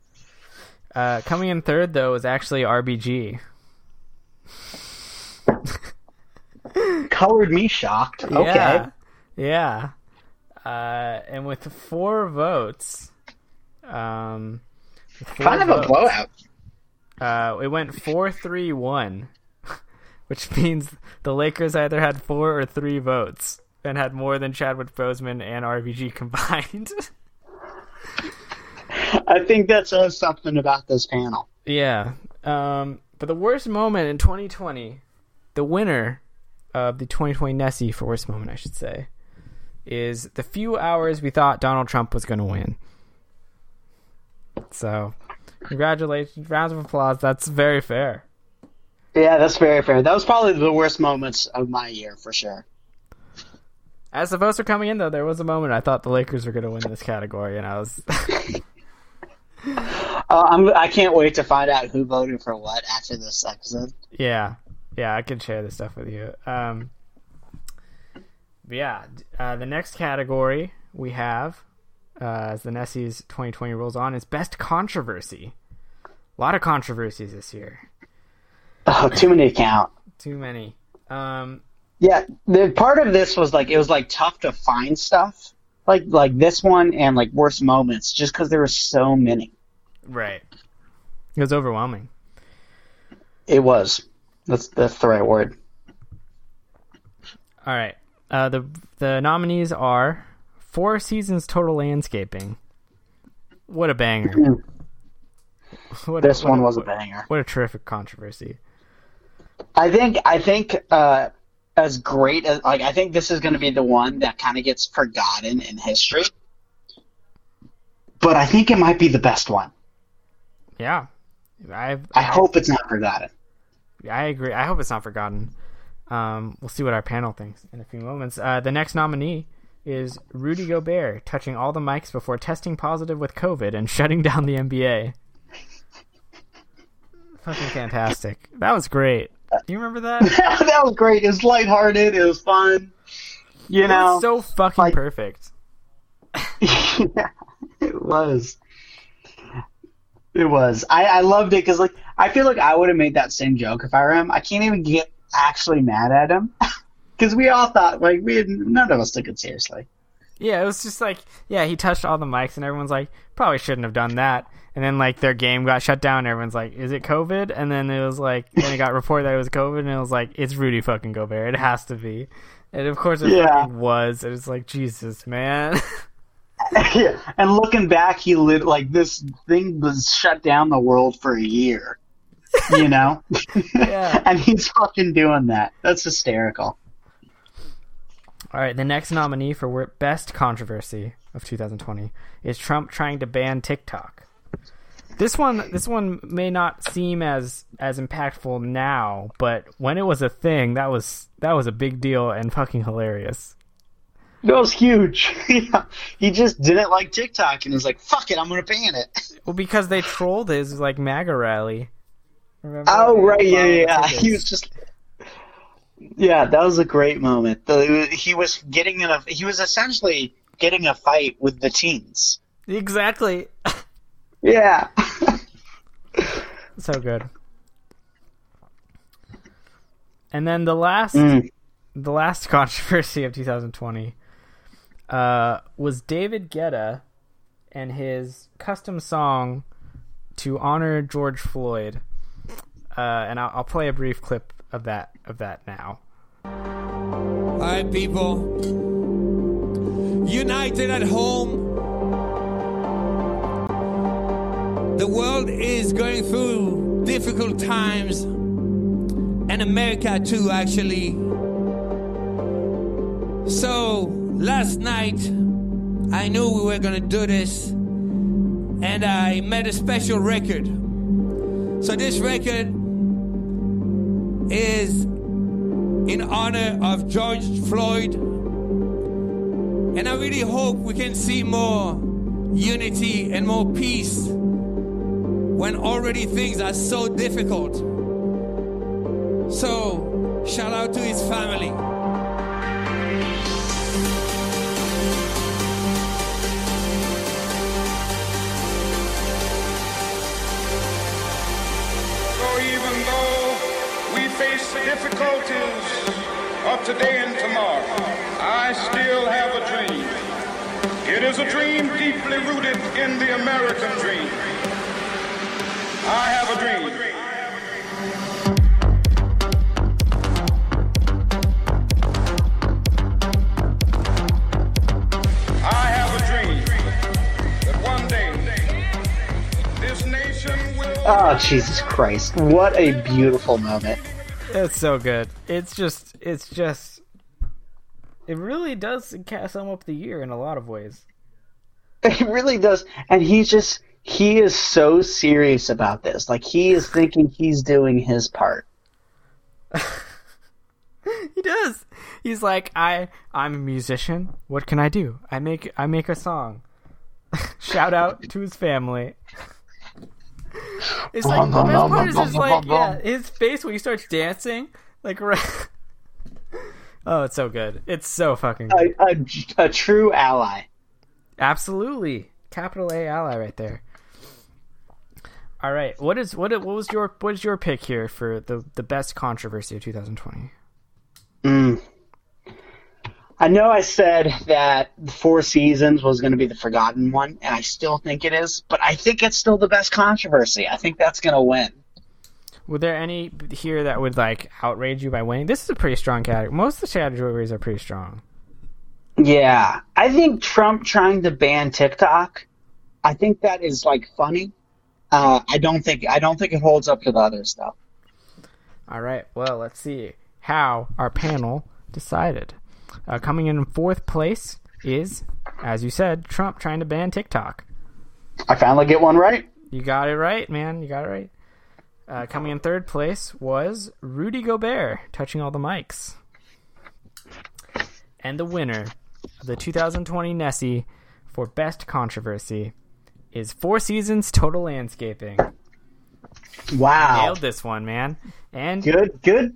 Uh, coming in third though was actually R B G. Colored me shocked. Okay, yeah. yeah. Uh, and with four votes, um, four kind of votes, a blowout. Uh, it went four three one, which means the Lakers either had four or three votes and had more than Chadwick Boseman and R B G combined. I think that says something about this panel. Yeah. Um, but the worst moment in twenty twenty, the winner of the twenty twenty Nessie for worst moment, I should say, is the few hours we thought Donald Trump was going to win. So, congratulations. Rounds of applause. That's very fair. Yeah, that's very fair. That was probably the worst moments of my year, for sure. As the votes were coming in, though, there was a moment I thought the Lakers were going to win this category, and I was... uh, I'm, I can't wait to find out who voted for what after this episode. Yeah. Yeah, I can share this stuff with you. Um... Yeah, uh, the next category we have, uh, as the Nessie's twenty twenty rolls on, is Best Controversy. A lot of controversies this year. Oh, too many to count. Too many. Um, yeah, the part of this was like it was like tough to find stuff like like this one and like worst moments just because there were so many. Right. It was overwhelming. It was. That's that's the right word. All right. Uh, the the nominees are Four Seasons Total Landscaping. What a banger! What this a, one was a, a banger. What a terrific controversy. I think I think uh, as great as like I think this is going to be the one that kind of gets forgotten in history, but I think it might be the best one. Yeah, I've, I I hope it's not forgotten. I agree. I hope it's not forgotten. Um, we'll see what our panel thinks in a few moments. Uh, the next nominee is Rudy Gobert, touching all the mics before testing positive with COVID and shutting down the N B A. Fucking fantastic. That was great. Do you remember that? That was great. It was lighthearted. It was fun. You it know, was so fucking like, perfect. Yeah, it was. It was. I, I loved it because, like, I feel like I would have made that same joke if I were him. I can't even get actually mad at him because we all thought like we had, none of us took it seriously. Yeah, it was just like yeah, he touched all the mics and everyone's like probably shouldn't have done that. And then like their game got shut down. And everyone's like, is it COVID? And then it was like when it got reported that it was COVID, and it was like it's Rudy fucking Gobert. It has to be. And of course it yeah. fucking was. It was like Jesus, man. Yeah. And looking back, he lit like this thing was shut down the world for a year. You know? Yeah. And he's fucking doing that. That's hysterical. All right, the next nominee for Best Controversy of twenty twenty is Trump trying to ban TikTok. This one this one may not seem as, as impactful now, but when it was a thing, that was that was a big deal and fucking hilarious. That was huge. Yeah. He just didn't like TikTok and was like, fuck it, I'm going to ban it. Well, because they trolled his like MAGA rally. Remember oh right, yeah, yeah. He was just, yeah, that was a great moment. The, he was getting in a, he was essentially getting a fight with the teens. Exactly. Yeah. So good. And then the last, mm. the last controversy of twenty twenty uh, was David Guetta and his custom song to honor George Floyd. Uh, and I'll, I'll play a brief clip of that of that now. All right, people. United at home. The world is going through difficult times. And America, too, actually. So, last night, I knew we were going to do this. And I made a special record. So this record is in honor of George Floyd, and I really hope we can see more unity and more peace when already things are so difficult. So, shout out to his family. So even though we face the difficulties of today and tomorrow, I still have a dream. It is a dream deeply rooted in the American dream. I have a dream. I have a dream that one day this nation will... Oh, Jesus Christ. What a beautiful moment. It's so good. It's just, it's just, it really does sum up the year in a lot of ways. It really does. And he's just, he is so serious about this. Like, he is thinking he's doing his part. He does. He's like, I, I'm a musician. What can I do? I make, I make a song. Shout out to his family. It's like the best part is just like yeah, his face when he starts dancing, like right. Oh, it's so good. It's so fucking good. A, a, a true ally. Absolutely, capital A ally right there. All right, what is what? What was your what is your pick here for the the best controversy of twenty twenty? Mm. I know I said that Four Seasons was going to be the forgotten one, and I still think it is, but I think it's still the best controversy. I think that's going to win. Were there any here that would like outrage you by winning? This is a pretty strong category. Most of the categories are pretty strong. Yeah, I think Trump trying to ban TikTok, I think that is like funny. Uh, I don't think I don't think it holds up to the other stuff. All right, well, let's see how our panel decided. Uh, coming in fourth place is, as you said, Trump trying to ban TikTok. I finally get one right. You got it right, man. You got it right. Uh, coming in third place was Rudy Gobert, touching all the mics. And the winner of the two thousand twenty Nessie for Best Controversy is Four Seasons Total Landscaping. Wow. Nailed this one, man. And good, good.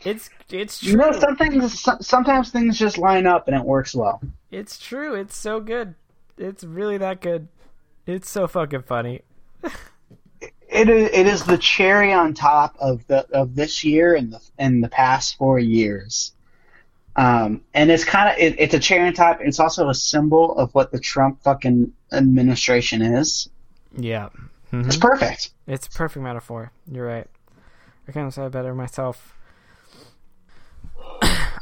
It's it's true. You know, sometimes sometimes things just line up and it works well. It's true. It's so good. It's really that good. It's so fucking funny. It is, it is the cherry on top of the of this year and the and the past four years. Um, and it's kind of it, it's a cherry on top. It's also a symbol of what the Trump fucking administration is. Yeah, mm-hmm. It's perfect. It's a perfect metaphor. You're right. I can't say it better myself.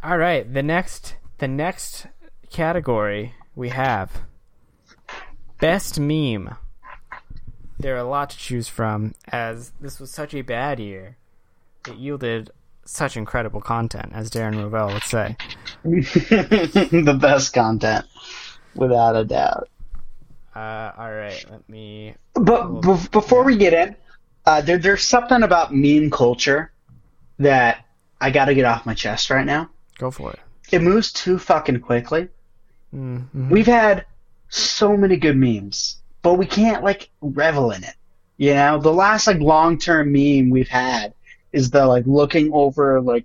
All right, the next the next category we have Best Meme. There are a lot to choose from, as this was such a bad year. It yielded such incredible content, as Darren Rovell would say. The best content, without a doubt. Uh, all right, let me... But b- before yeah. we get in, uh, there, there's something about meme culture that I got to get off my chest right now. Go for it. It moves too fucking quickly. Mm-hmm. We've had so many good memes, but we can't like revel in it. You know, the last like long term meme we've had is the like looking over like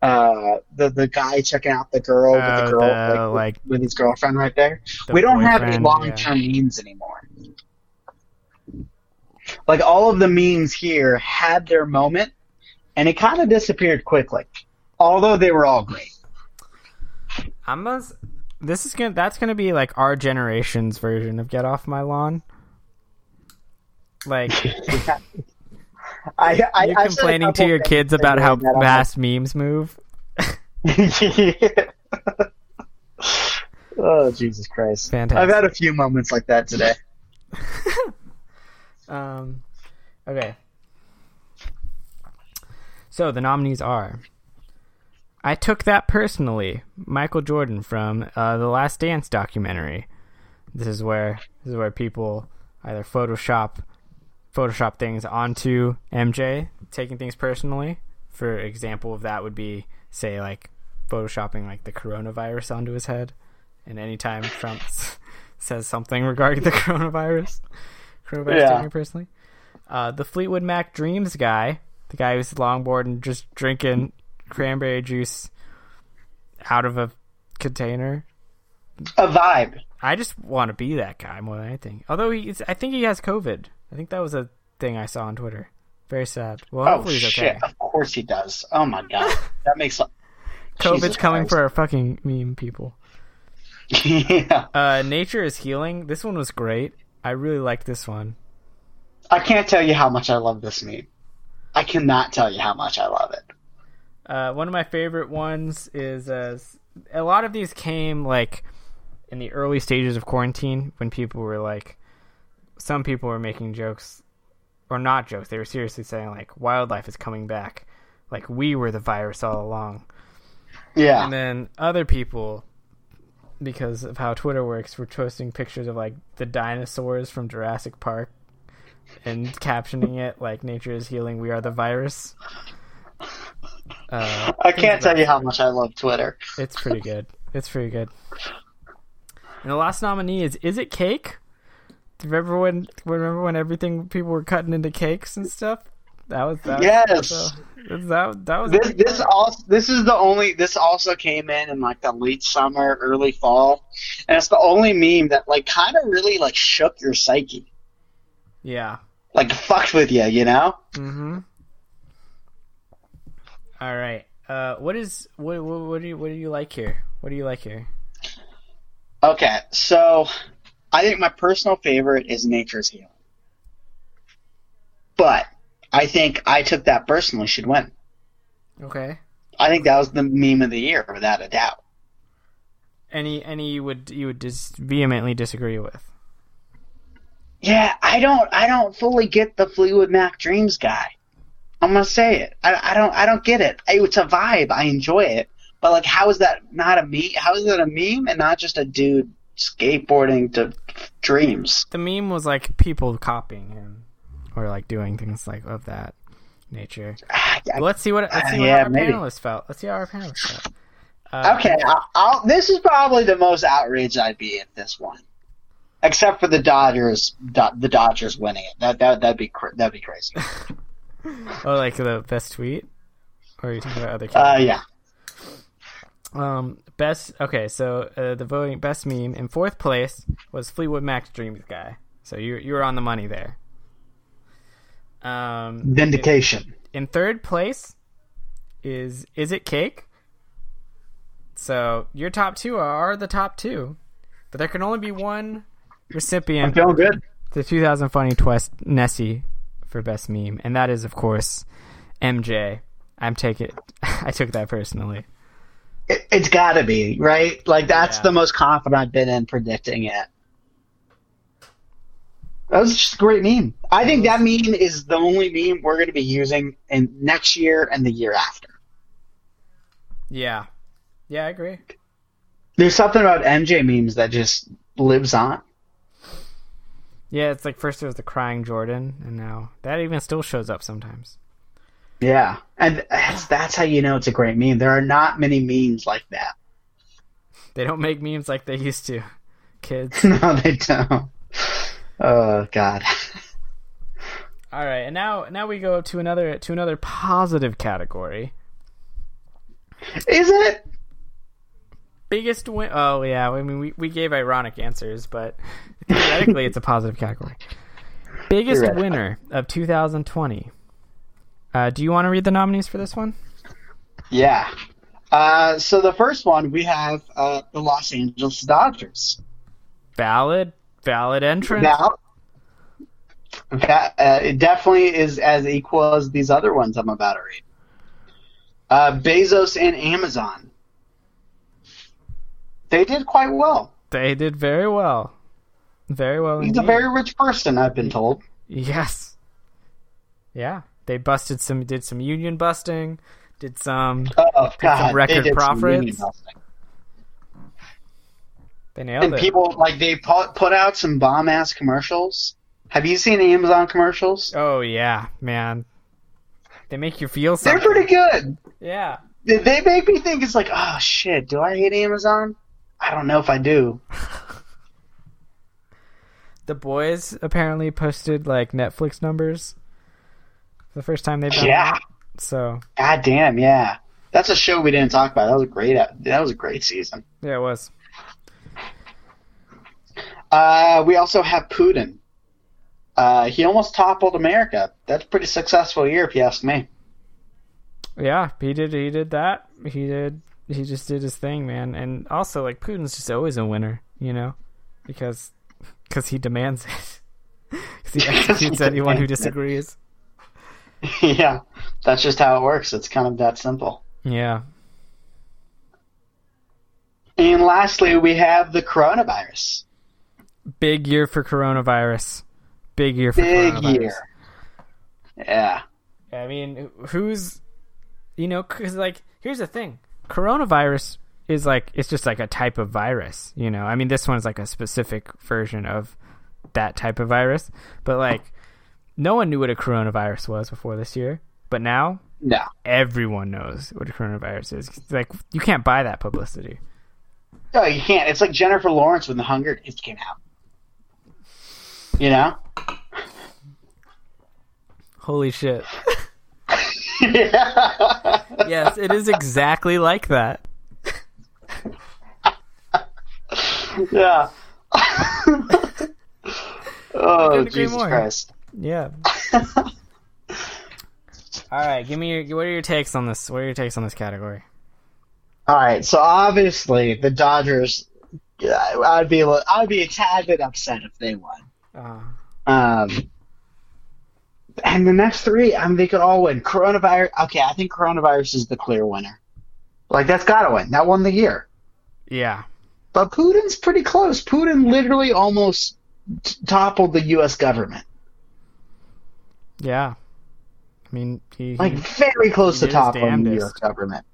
uh the the guy checking out the girl, oh, with the girl the, like, like with, with his girlfriend right there. The we don't have any long term yeah. memes anymore. Like all of the memes here had their moment, and it kind of disappeared quickly, although they were all great. I'm a This is gonna. That's gonna be like our generation's version of "Get Off My Lawn." Like, yeah. I, I, you're complaining to your kids about how fast memes move. Oh Jesus Christ! Fantastic. I've had a few moments like that today. um. Okay. So the nominees are: I Took That Personally, Michael Jordan from uh, The Last Dance documentary. This is where this is where people either Photoshop Photoshop things onto M J, taking things personally. For example of that would be, say, like Photoshopping like the coronavirus onto his head. And anytime Trump says something regarding the coronavirus, coronavirus yeah. taking it personally. Uh, the Fleetwood Mac Dreams guy, the guy who's longboarding, just drinking cranberry juice out of a container. A vibe. I just want to be that guy more than anything. Although he, I think he has COVID. I think that was a thing I saw on Twitter. Very sad. Well, oh, hopefully he's okay. Shit. Of course he does. Oh my god, that makes some... COVID's Jesus coming Christ. For our fucking meme people. Yeah. Uh, Nature is Healing. This one was great. I really liked this one. I can't tell you how much I love this meme. I cannot tell you how much I love it. Uh, one of my favorite ones is uh, a lot of these came like in the early stages of quarantine when people were like, some people were making jokes or not jokes. They were seriously saying like wildlife is coming back. Like we were the virus all along. Yeah. And then other people, because of how Twitter works, were posting pictures of like the dinosaurs from Jurassic Park and captioning it like nature is healing. We are the virus. Uh, I can't tell you how much I love Twitter. It's pretty good. It's pretty good. And the last nominee is Is It Cake? Remember when remember when everything people were cutting into cakes and stuff? That was that Yes. Was, uh, that, that was This this also this is the only this also came in in like the late summer, early fall. And it's the only meme that like kind of really like shook your psyche. Yeah. Like fucked with you, you know? Mm-hmm. All right. Uh, what is what, what? What do you what do you like here? What do you like here? Okay, so I think my personal favorite is Nature's Healing, but I think I took that personally should win. Okay. I think that was the meme of the year, without a doubt. Any any you would you would dis- vehemently disagree with? Yeah, I don't I don't fully get the Fleetwood Mac Dreams guy. I'm gonna say it. I, I don't I don't get it. It's a vibe. I enjoy it, but like, how is that not a meme? How is that a meme and not just a dude skateboarding to Dreams? The meme was like people copying him or like doing things like of that nature. Well, let's see what let's see what uh, yeah, our maybe. panelists felt. Let's see how our panelists felt. Uh, okay, I'll, I'll, this is probably the most outraged I'd be at this one, except for the Dodgers. Do, the Dodgers winning it that that that'd be cr- that'd be crazy. Oh, like the best tweet, or are you talking about other categories? Uh, yeah. Um, best. Okay, so uh, the voting best meme in fourth place was Fleetwood Mac's Dreams guy. So you you were on the money there. Um, Vindication. In, in third place is is it cake? So your top two are the top two, but there can only be one recipient. I'm feeling good. The two thousand Funny Twist Nessie for best meme, and that is of course M J. I'm take it. I took that personally. It, it's got to be right. Like that's yeah. the most confident I've been in predicting it. That was just a great meme. I think that meme is the only meme we're going to be using in next year and the year after. Yeah. Yeah, I agree. There's something about M J memes that just lives on. Yeah, it's like first there was the crying Jordan, and now that even still shows up sometimes. Yeah, and that's, that's how you know it's a great meme. There are not many memes like that. They don't make memes like they used to, kids. No, they don't. Oh God! All right, and now now we go to another to another positive category. Is it biggest win? Oh yeah, I mean we, we gave ironic answers, but theoretically it's a positive category. Biggest right. winner of two thousand twenty. Uh, do you want to read the nominees for this one? Yeah. Uh, so the first one we have uh, the Los Angeles Dodgers. Valid. Valid entrance. Now, that, uh, it definitely is as equal as these other ones I'm about to read. Uh, Bezos and Amazon. They did quite well. They did very well. Very well He's indeed. A very rich person, I've been told. Yes. Yeah. They busted some, did some union busting, did some, oh, did God, some record they did profits. Some They nailed and it. People like they put out some bomb ass commercials. Have you seen the Amazon commercials? Oh yeah, man. They make you feel something. They're pretty good. Yeah. They make me think it's like, oh shit, do I hate Amazon? I don't know if I do. The boys apparently posted like Netflix numbers for the first time they've done yeah. that. So God damn, yeah. That's a show we didn't talk about. That was a great that was a great season. Yeah, it was. Uh, we also have Putin. Uh, he almost toppled America. That's a pretty successful year, if you ask me. Yeah, he did. He did that. He did. He just did his thing, man. And also, like Putin's just always a winner, you know, because because he demands it. Because he executes anyone who disagrees. Yeah, that's just how it works. It's kind of that simple. Yeah. And lastly, we have the coronavirus. Big year for coronavirus. Big year for Big coronavirus. Big year. Yeah. I mean, who's, you know, because, like, here's the thing. Coronavirus is, like, it's just, like, a type of virus, you know. I mean, this one's, like, a specific version of that type of virus. But, like, no one knew what a coronavirus was before this year. But now, no. everyone knows what a coronavirus is. It's like, you can't buy that publicity. No, you can't. It's like Jennifer Lawrence when The Hunger Games came out. You know? Holy shit. Yeah. Yes, it is exactly like that. Yeah. Oh, Jesus more. Christ. Yeah. Alright, give me your what are your takes on this? What are your takes on this category? Alright, so obviously the Dodgers I'd be I'd be a tad bit upset if they won. Uh, um, And the next three, I mean, they could all win. Coronavirus, okay, I think coronavirus is the clear winner. Like, that's got to win. That won the year. Yeah. But Putin's pretty close. Putin literally almost t- toppled the U S government. Yeah. I mean, he... Like, very close to toppling the U S government.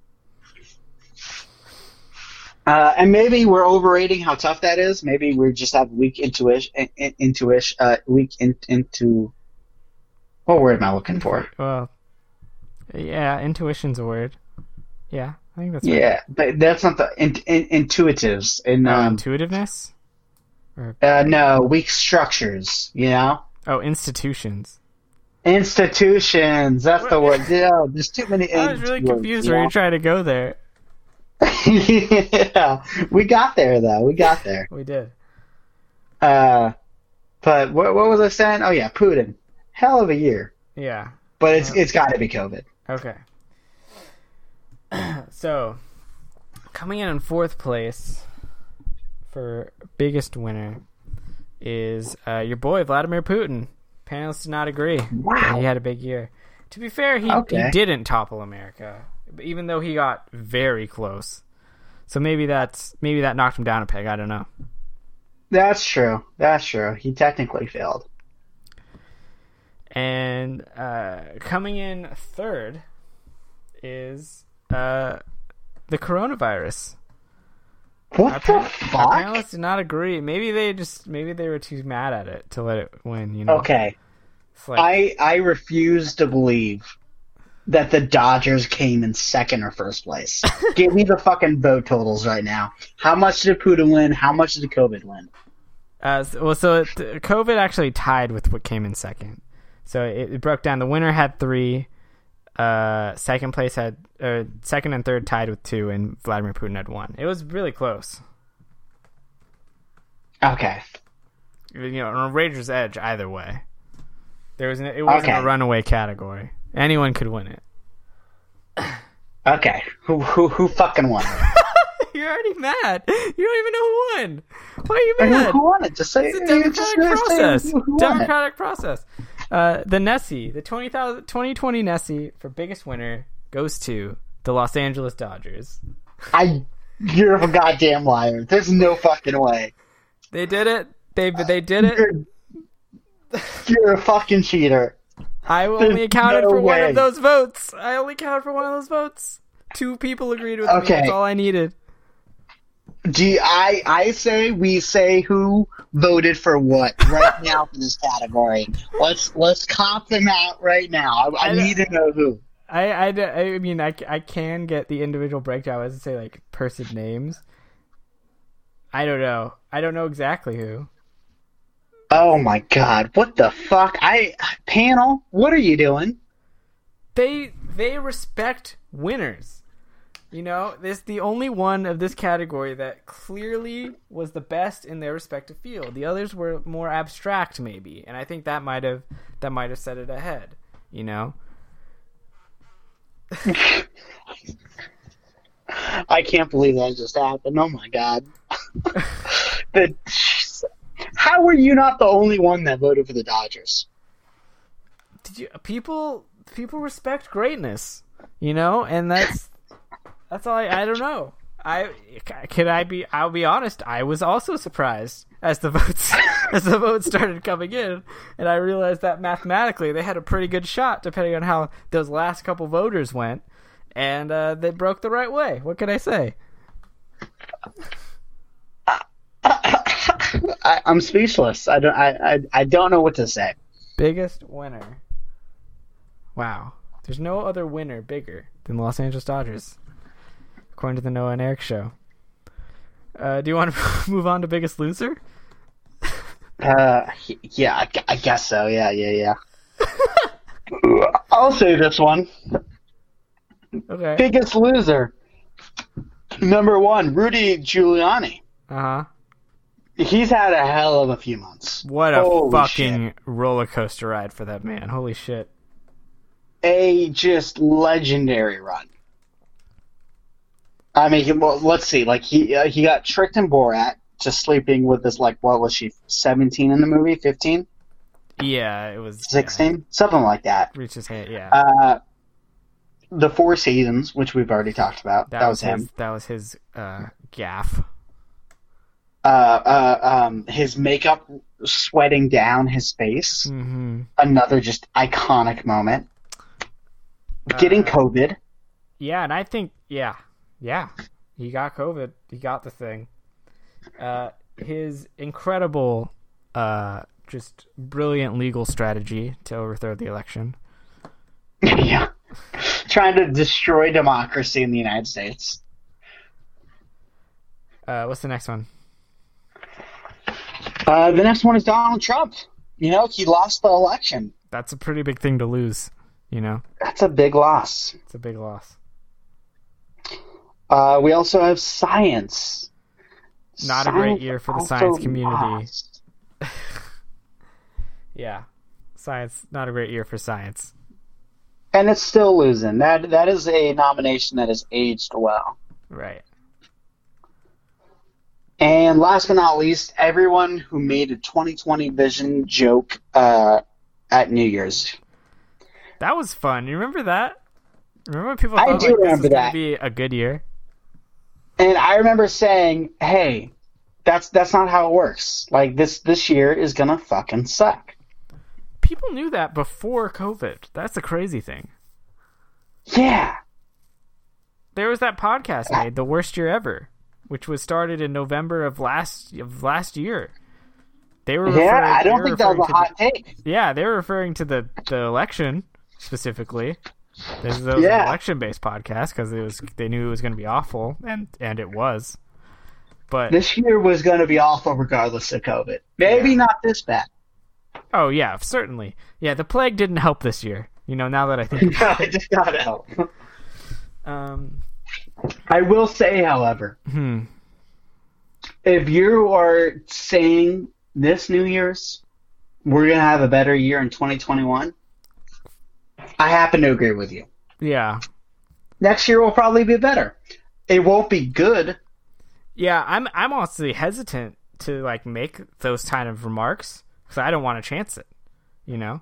Uh, and maybe we're overrating how tough that is. Maybe we just have weak intuition, in, intuition, uh, weak in, into... What word am I looking for? Well, yeah, intuition's a word. Yeah, I think that's right. Yeah, but that's not the in, in, intuitives. In, oh, um, intuitiveness? Or... Uh, no, weak structures, you know? Oh, institutions. Institutions, that's the word. Yeah, there's too many I was really words, confused yeah. where you're trying to go there. Yeah, we got there, though. We got there. We did. Uh, But what, what was I saying? Oh, yeah, Putin. Hell of a year. Yeah. But it's it's got to be COVID. Okay. So, coming in in fourth place for biggest winner is uh, your boy, Vladimir Putin. Panelists did not agree. Wow. He had a big year. To be fair, he, okay. he didn't topple America, even though he got very close. So maybe that's maybe that knocked him down a peg. I don't know. That's true. That's true. He technically failed. And uh, coming in third is uh, the coronavirus. What our the pan- fuck? Our panelists did not agree. Maybe they just maybe they were too mad at it to let it win. You know. Okay. Like... I I refuse to believe that the Dodgers came in second or first place. Give me the fucking vote totals right now. How much did Putin win? How much did COVID win? Uh, well, so it, COVID actually tied with what came in second. So it, it broke down. The winner had three. Uh, second place had, or second and third tied with two, and Vladimir Putin had one. It was really close. Okay. You know, on a Rager's Edge either way. There was an, it wasn't okay. a runaway category. Anyone could win it. Okay. Who who who fucking won? You're already mad. You don't even know who won. Why are you mad? Who won it? Just say it's a democratic process. Democratic process. Uh, the Nessie, the twenty twenty Nessie for biggest winner goes to the Los Angeles Dodgers. I, you're a goddamn liar. There's no fucking way. They did it. They they did it. You're, you're a fucking cheater. I only There's accounted no for way. one of those votes. I only counted for one of those votes. Two people agreed with okay. me. That's all I needed. Do you, I, I say we say who voted for what right now for this category. Let's let's cop them out right now. I, I, I need to know who. I, I, I mean, I, I can get the individual breakdown. I was to say, like, person names. I don't know. I don't know exactly who. Oh, my God. What the fuck? I Panel, what are you doing? They They respect winners. You know, this the only one of this category that clearly was the best in their respective field. The others were more abstract, maybe, and I think that might have that might have set it ahead. You know, I can't believe that just happened. Oh my God! the, how were you not the only one that voted for the Dodgers? Did you people people respect greatness? You know, and that's. That's all I, I don't know. I can I be I'll be honest, I was also surprised as the votes as the votes started coming in, and I realized that mathematically they had a pretty good shot depending on how those last couple voters went, and uh, they broke the right way. What can I say? I, I'm speechless. I don't I, I I don't know what to say. Biggest winner. Wow. There's no other winner bigger than the Los Angeles Dodgers. According to the Noah and Eric show. Uh, do you want to move on to Biggest Loser? uh, yeah, I, I guess so. Yeah, yeah, yeah. I'll say this one. Okay. Biggest Loser. Number one, Rudy Giuliani. Uh-huh. He's had a hell of a few months. What a Holy fucking shit. roller coaster ride for that man. Holy shit. A just legendary run. I mean, well, let's see. Like he uh, he got tricked in Borat to sleeping with this. Like, what was she? seventeen in the movie? fifteen? Yeah, it was sixteen, yeah. something like that. Reached his hand, yeah. Uh, the Four Seasons, which we've already talked about. That, that was, was his, him. That was his uh, gaffe. Uh, uh, um, his makeup sweating down his face. Mm-hmm. Another just iconic moment. Uh, Getting COVID. Yeah, and I think, yeah, yeah, he got COVID. He got the thing. Uh, his incredible, uh, just brilliant legal strategy to overthrow the election. Yeah. Trying to destroy democracy in the United States. Uh, what's the next one? Uh, the next one is Donald Trump. You know, he lost the election. That's a pretty big thing to lose, you know? That's a big loss. It's a big loss. Uh, we also have science. Not science a great year for the science community. Yeah. Science, not a great year for science. And it's still losing. That that is a nomination that has aged well. Right. And last but not least, everyone who made a twenty twenty vision joke uh, at New Year's. That was fun. You remember that? Remember when people thought I do like, remember this was going to be a good year? And I remember saying, "Hey, that's that's not how it works. Like this this year is gonna fucking suck." People knew that before COVID. That's a crazy thing. Yeah. There was that podcast made, The Worst Year Ever, which was started in November of last of last year. They were yeah, I don't think that was a hot the, take. Yeah, they were referring to the, the election specifically. This was yeah. an election-based podcast because it was they knew it was going to be awful, and, and it was. But this year was going to be awful regardless of COVID. Maybe yeah. not this bad. Oh, yeah, certainly. Yeah, the plague didn't help this year. You know, now that I think about it. No, it did not help. Um, I will say, however, hmm. if you are saying this New Year's, we're going to have a better year in twenty twenty-one, I happen to agree with you. Yeah. Next year will probably be better. It won't be good. Yeah, I'm I'm honestly hesitant to, like, make those kind of remarks. Because I don't want to chance it, you know.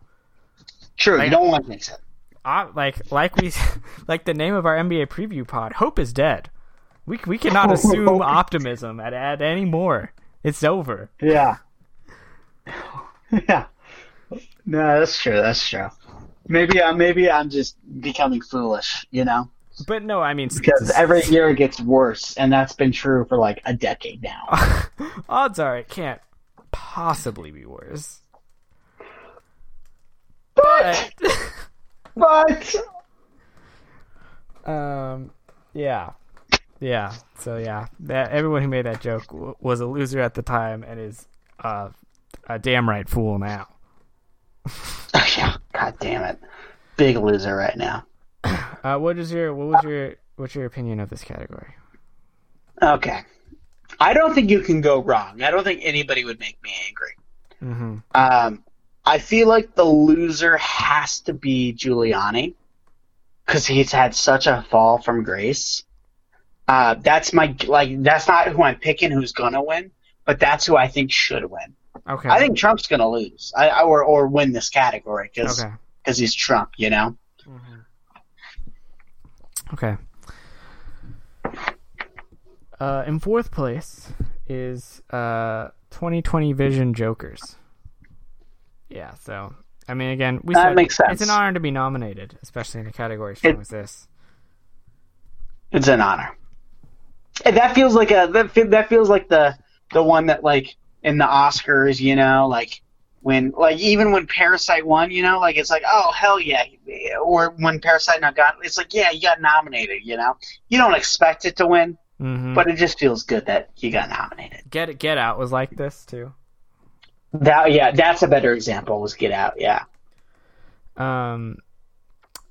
Sure, like, you don't want to chance it. I, like, like we, like the name of our N B A preview pod. Hope is dead. We we cannot assume optimism at at any more. It's over. Yeah. Yeah. No, that's true. That's true. Maybe I uh, maybe I'm just becoming foolish, you know. But no, I mean because every year it gets worse, and that's been true for like a decade now. Odds are it can't possibly be worse, but but um yeah yeah so yeah that everyone who made that joke w- was a loser at the time and is uh, a damn right fool now. Oh, yeah, god damn it, big loser right now. Uh, what is your what was your what's your opinion of this category? Okay. I don't think you can go wrong. I don't think anybody would make me angry. Mm-hmm. Um, I feel like the loser has to be Giuliani because he's had such a fall from grace. Uh, that's my like. That's not who I'm picking. Who's gonna win? But that's who I think should win. Okay. I think Trump's gonna lose. I, I or or win this category because okay. cause he's Trump. You know. Mm-hmm. Okay. Uh, in fourth place is uh, twenty twenty Vision Jokers. Yeah, so, I mean, again, we that said makes sense. It's an honor to be nominated, especially in a category strong it, as this. It's an honor. And that feels like a that, that feels like the the one that, like, in the Oscars, you know, like, when, like, even when Parasite won, you know, like, it's like, oh, hell yeah. Or when Parasite not got, it's like, yeah, you got nominated, you know. You don't expect it to win. Mm-hmm. But it just feels good that he got nominated. Get Get Out was like this too. That yeah, that's a better example. Was Get Out, yeah. Um,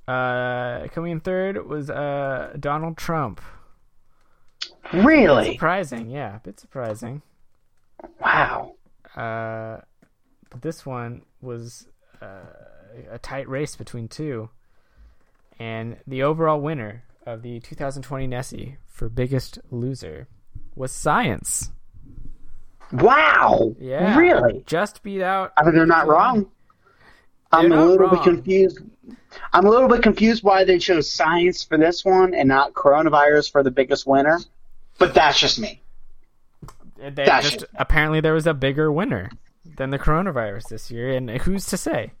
uh, coming in third was uh Donald Trump. Really? That's surprising, yeah, a bit surprising. Wow. Uh, this one was uh, a tight race between two, and the overall winner of the two thousand twenty Nessie for biggest loser was science. Wow. Yeah. Really? Just beat out. I mean, they're not wrong. I'm a little wrong. bit confused. I'm a little bit confused why they chose science for this one and not coronavirus for the biggest winner. But that's just me. They that's just, apparently there was a bigger winner than the coronavirus this year, and who's to say?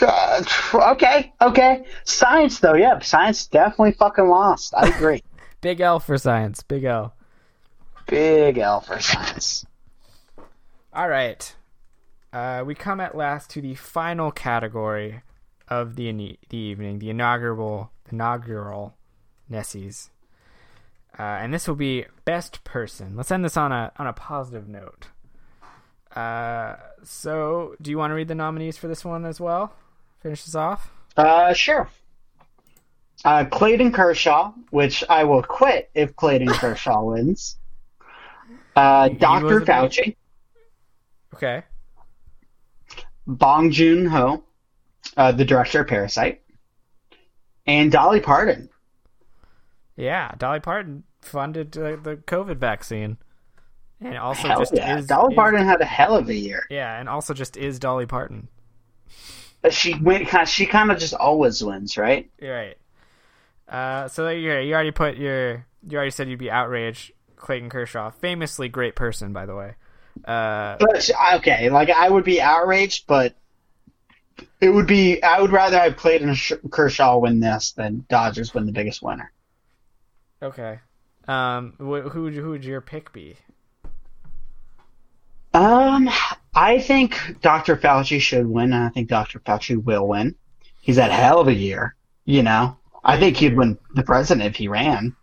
Uh, okay, okay. Science, though, yeah. Science definitely fucking lost. I agree. Big L for science. Big L. Big L for science. All right. Uh, we come at last to the final category of the in- the evening, the inaugural inaugural Nessies. Uh, and this will be Best Person. Let's end this on a on a positive note. Uh, so, do you want to read the nominees for this one as well? Finish this off? Uh, sure. Uh, Clayton Kershaw, which I will quit if Clayton Kershaw wins. Uh, Doctor Fauci. Okay. Bong Joon-ho, uh, the director of Parasite. And Dolly Parton. Yeah, Dolly Parton funded uh, the COVID vaccine. And also hell just yeah. is... Dolly is, Parton had a hell of a year. Yeah, and also just is Dolly Parton. But she went, she kind of just always wins, right? Right. Uh, so you you already put your... You already said you'd be outraged. Clayton Kershaw, famously great person, by the way. Uh, but, okay, like I would be outraged, but it would be... I would rather have Clayton Kershaw win this than Dodgers win the biggest winner. Okay. Um, who, who, who would your pick be? Um, I think Doctor Fauci should win, and I think Doctor Fauci will win. He's had a hell of a year, you know. I think he'd win the president if he ran.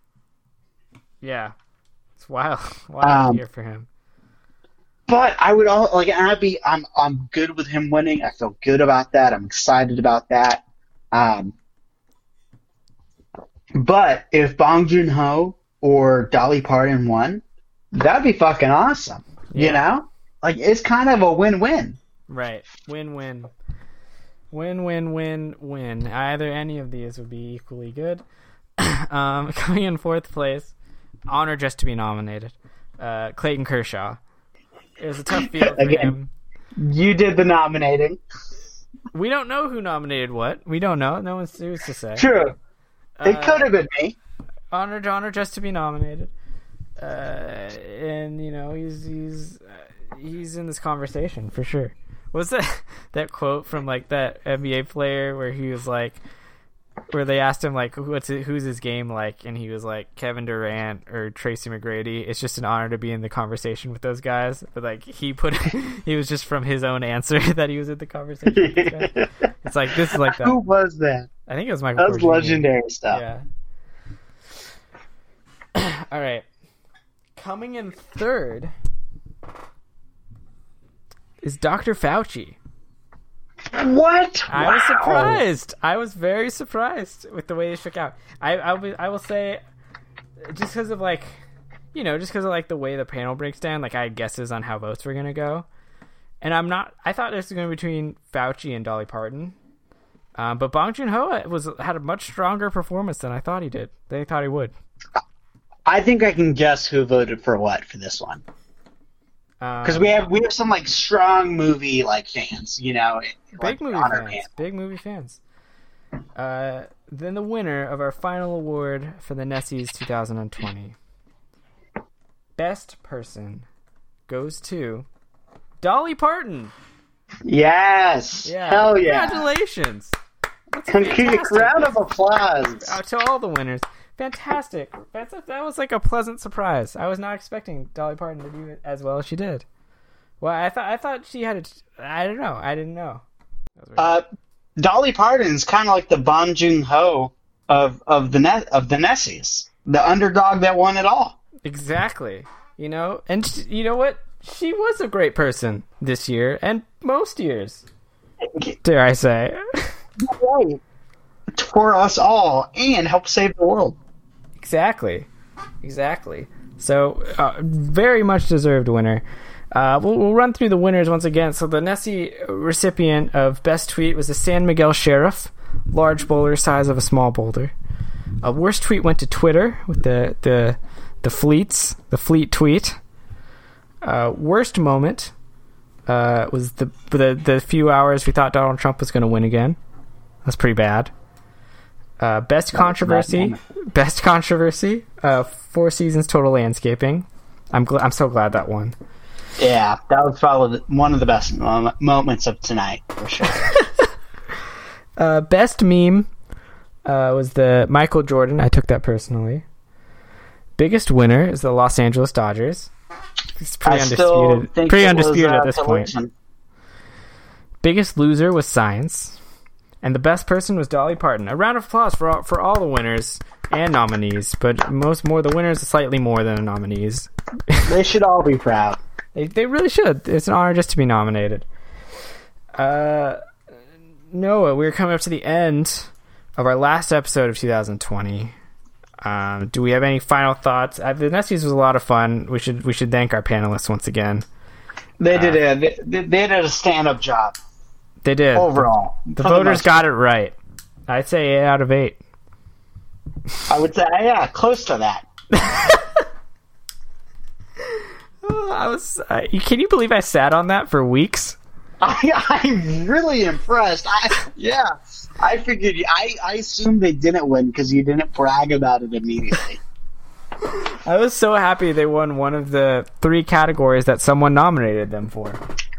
Yeah, it's wild, wild um, year for him. But I would all like. I'd be. I'm. I'm good with him winning. I feel good about that. I'm excited about that. Um. But if Bong Joon-ho or Dolly Parton won, that'd be fucking awesome. Yeah. You know. Like, it's kind of a win-win. Right. Win-win. Win-win-win-win. Either any of these would be equally good. um, coming in fourth place, honor just to be nominated, uh, Clayton Kershaw. It was a tough field for Again, him. You did the nominating. We don't know who nominated what. We don't know. No one's who's to say. True. Uh, it could have been me. Honor, honor just to be nominated. Uh, and, you know, he's... he's uh, he's in this conversation for sure. Was that that quote from like that N B A player where he was like, where they asked him like, what's it, who's his game like, and he was like, Kevin Durant or Tracy McGrady. It's just an honor to be in the conversation with those guys. But like he put, he was just from his own answer that he was in the conversation. With it's like this is like that. Who was that? I think it was Michael. That was Virginia. Legendary stuff. Yeah. All right, coming in third is Doctor Fauci. What? I wow. was surprised. I was very surprised with the way it shook out. I I, I will say, just because of like, you know, just because of like the way the panel breaks down, like I had guesses on how votes were going to go. And I'm not, I thought this was going to be between Fauci and Dolly Parton. Um, but Bong Joon-ho was, had a much stronger performance than I thought he did. They thought he would. I think I can guess who voted for what for this one. Because um, we have we have some like strong movie like fans, you know, big like, movie fans, panel. big movie fans. Uh, then the winner of our final award for the Nessies twenty twenty, Best Person, goes to Dolly Parton. Yes, yeah. Hell yeah! Congratulations! Huge round of applause uh, to all the winners. Fantastic. That's a, that was like a pleasant surprise. I was not expecting Dolly Parton to do as well as she did. Well, I thought I thought she had a... I don't know. I didn't know. Uh, Dolly Parton's kind of like the Bong Joon-ho of of the ne- of the Nessies, the underdog that won it all. Exactly. You know, and she, you know what? She was a great person this year and most years. Dare I say? Right. For us all, and help save the world. Exactly, exactly. So, uh, very much deserved winner. Uh, we'll, we'll run through the winners once again. So, the Nessie recipient of Best Tweet was the San Miguel Sheriff, large boulder, size of a small boulder. A worst tweet went to Twitter with the the the fleets, the fleet tweet. Uh, worst moment uh, was the, the the few hours we thought Donald Trump was going to win again. That's pretty bad. Uh, best controversy, best controversy. Uh, Four Seasons Total Landscaping. I'm gl- I'm so glad that won. Yeah, that was probably one of the best mom- moments of tonight for sure. uh, best meme uh, was the Michael Jordan. I took that personally. Biggest winner is the Los Angeles Dodgers. It's pretty I undisputed. Pretty it undisputed was, uh, at this collection. point. Biggest loser was science, and the best person was Dolly Parton. A round of applause for all, for all the winners and nominees, but most more the winners slightly more than the nominees. They should all be proud. They they really should. It's an honor just to be nominated. Uh, Noah, we're coming up to the end of our last episode of two thousand twenty. Um, do we have any final thoughts? Uh, the next season was a lot of fun. We should we should thank our panelists once again. They uh, did a they, they did a stand up job. They did overall. The, the voters got it right. I'd say eight out of eight. I would say yeah, close to that. oh, I was. Uh, can you believe I sat on that for weeks? I, I'm really impressed. I, yeah. I figured. I, I assumed they didn't win because you didn't brag about it immediately. I was so happy they won one of the three categories that someone nominated them for.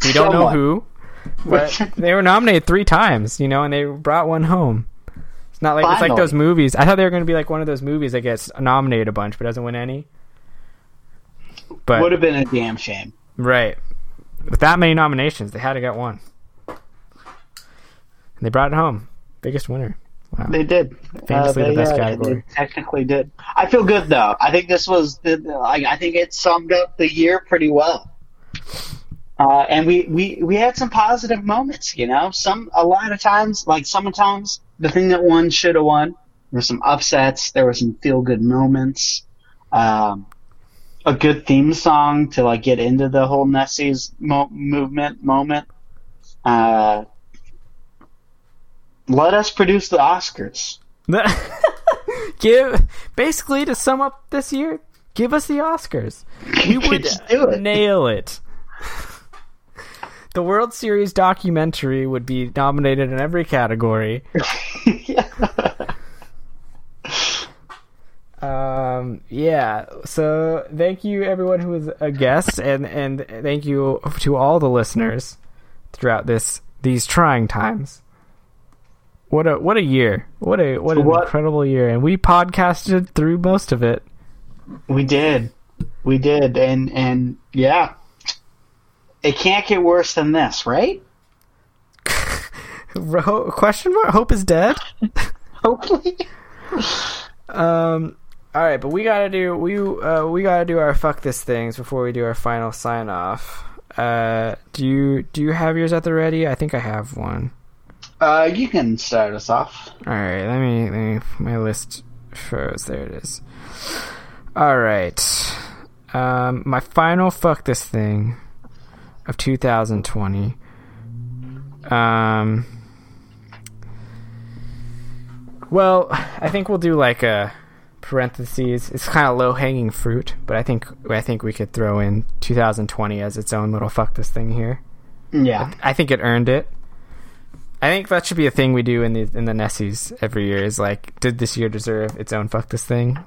We don't someone. know who, but they were nominated three times, you know, and they brought one home. It's not like Finally. It's like those movies. I thought they were going to be like one of those movies that gets nominated a bunch but doesn't win any. But would have been a damn shame, right? With that many nominations, they had to get one, and they brought it home. Biggest winner. Wow. They did. Famously uh, they, the best yeah, category. They, they technically did. I feel good, though. I think this was... The, I, I think it summed up the year pretty well. Uh, and we, we, we had some positive moments, you know? Some A lot of times, like sometimes, the thing that won should have won. There were some upsets. There were some feel-good moments. Um, a good theme song to, like, get into the whole Nessie's mo- movement moment. Uh... Let us produce the Oscars. give basically to sum up this year, give us the Oscars. We would do it. Nail it. The World Series documentary would be nominated in every category. yeah. Um. Yeah. So thank you everyone who was a guest, and and thank you to all the listeners throughout this these trying times. What a what a year. What a what an what, incredible year. And we podcasted through most of it. We did. We did. And and yeah. It can't get worse than this, right? Question mark? Hope is dead? Hopefully. um all right, but we got to do we uh, we got to do our fuck this things before we do our final sign off. Uh do you do you have yours at the ready? I think I have one. Uh, you can start us off. All right, let me, let me. My list froze. There it is. All right. Um, my final fuck this thing of two thousand twenty. Um. Well, I think we'll do like a parentheses. It's kind of low hanging fruit, but I think I think we could throw in two thousand twenty as its own little fuck this thing here. Yeah. I, I think it earned it. I think that should be a thing we do in the in the Nessies every year. Is like, did this year deserve its own fuck this thing?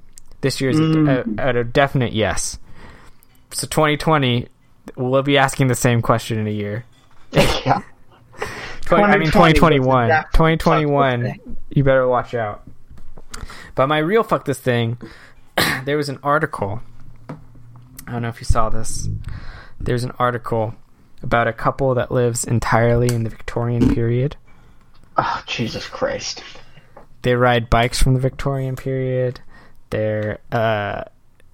This year's mm. a, a, a definite yes. So twenty twenty, we'll be asking the same question in a year. Yeah. I mean twenty twenty-one. twenty twenty-one, you better watch out. But my real fuck this thing, there was an article. I don't know if you saw this. There's an article about a couple that lives entirely in the Victorian period. Oh, Jesus Christ. They ride bikes from the Victorian period. They're uh,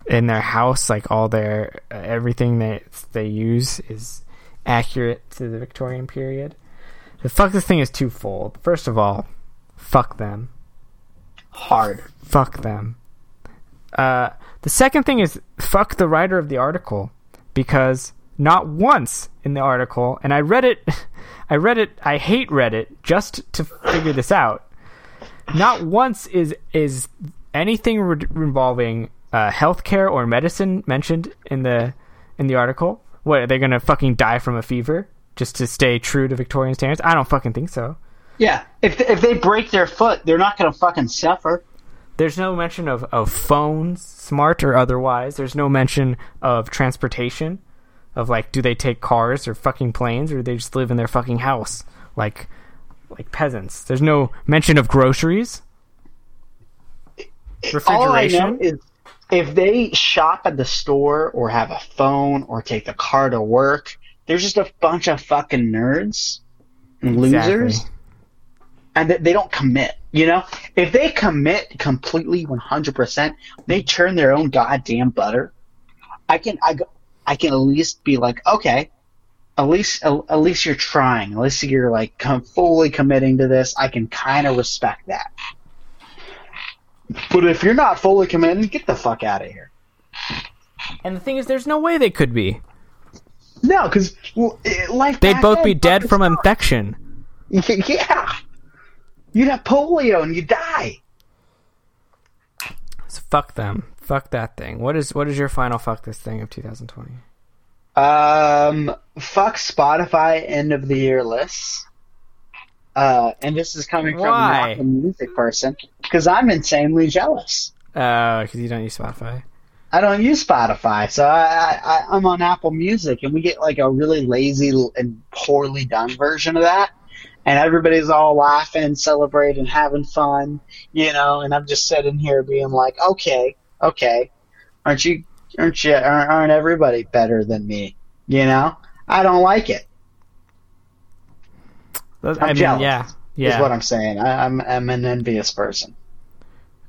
in their house, like all their uh, everything that they use is accurate to the Victorian period. The fuck this thing is twofold. First of all, fuck them. Hard. Fuck them. Uh, the second thing is fuck the writer of the article, because not once in the article, and I read it, I read it, I hate Reddit just to figure this out. Not once is is anything re- involving uh, healthcare or medicine mentioned in the in the article. What, are they going to fucking die from a fever? just to stay true to Victorian standards? I don't fucking think so. Yeah, if if they break their foot, they're not going to fucking suffer. There's no mention of, of phones, smart or otherwise. There's no mention of transportation, of, like, do they take cars or fucking planes, or do they just live in their fucking house like like peasants? There's no mention of groceries, refrigeration. All I know is if they shop at the store or have a phone or take the car to work, they're just a bunch of fucking nerds and losers. Exactly. And they don't commit, you know? If they commit completely one hundred percent, they churn their own goddamn butter. I can I, I can at least be like, okay, at least at least you're trying. At least you're like fully committing to this. I can kind of respect that. But if you're not fully committing, get the fuck out of here. And the thing is, there's no way they could be. No, because well, life They'd both be dead from infection. Yeah. You'd have polio and you die. So fuck them. Fuck that thing. What is what is your final fuck this thing of twenty twenty? Um, fuck Spotify end of the year lists. Uh, and this is coming from Why? Not a music person, because I'm insanely jealous. Oh, uh, because you don't use Spotify. I don't use Spotify, so I, I I'm on Apple Music, and we get like a really lazy and poorly done version of that. And everybody's all laughing, celebrating, having fun, you know. And I'm just sitting here being like, "Okay, okay, aren't you, aren't you, aren't everybody better than me?" You know, I don't like it. I'm I mean, jealous. Yeah, yeah, is what I'm saying. I, I'm I'm an envious person.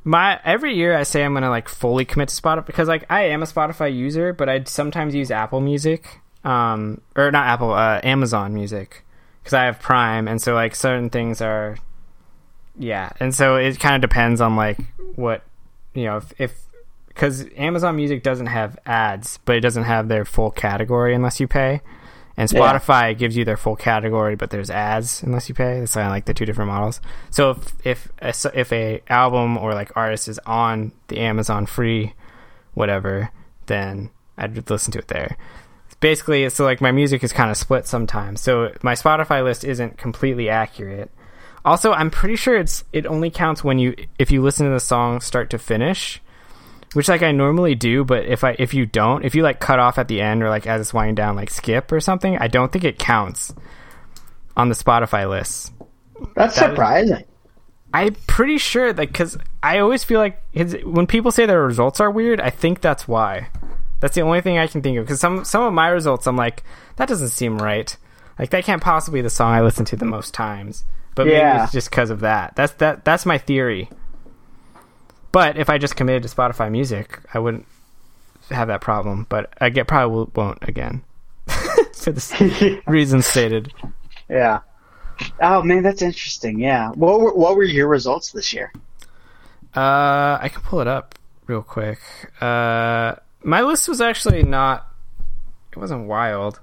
My every year I say I'm gonna like fully commit to Spotify because like I am a Spotify user, but I sometimes use Apple Music, um, or not Apple, uh, Amazon Music. Because I have Prime, and so like certain things are, yeah, and so it kind of depends on like what, you know, if because Amazon Music doesn't have ads, but it doesn't have their full category unless you pay, and Spotify yeah. gives you their full category, but there's ads unless you pay. That's kind of like the two different models. So if if a, if a album or like artist is on the Amazon free, whatever, then I'd listen to it there. Basically, so like my music is kind of split sometimes, so my Spotify list isn't completely accurate. Also, I'm pretty sure it's it only counts when you if you listen to the song start to finish, which like I normally do. But if I if you don't, if you like cut off at the end or like as it's winding down, like skip or something, I don't think it counts on the Spotify list. That's that surprising. Is, I'm pretty sure that because I always feel like his, when people say their results are weird, I think that's why. That's the only thing I can think of, because some, some of my results, I'm like, that doesn't seem right. Like, that can't possibly be the song I listen to the most times. But yeah. Maybe it's just because of that. That's that. That's my theory. But if I just committed to Spotify Music, I wouldn't have that problem. But I get probably will, won't again for the reasons stated. Yeah. Oh, man, that's interesting. Yeah. What were, what were your results this year? Uh, I can pull it up real quick. Uh... My list was actually not... It wasn't wild.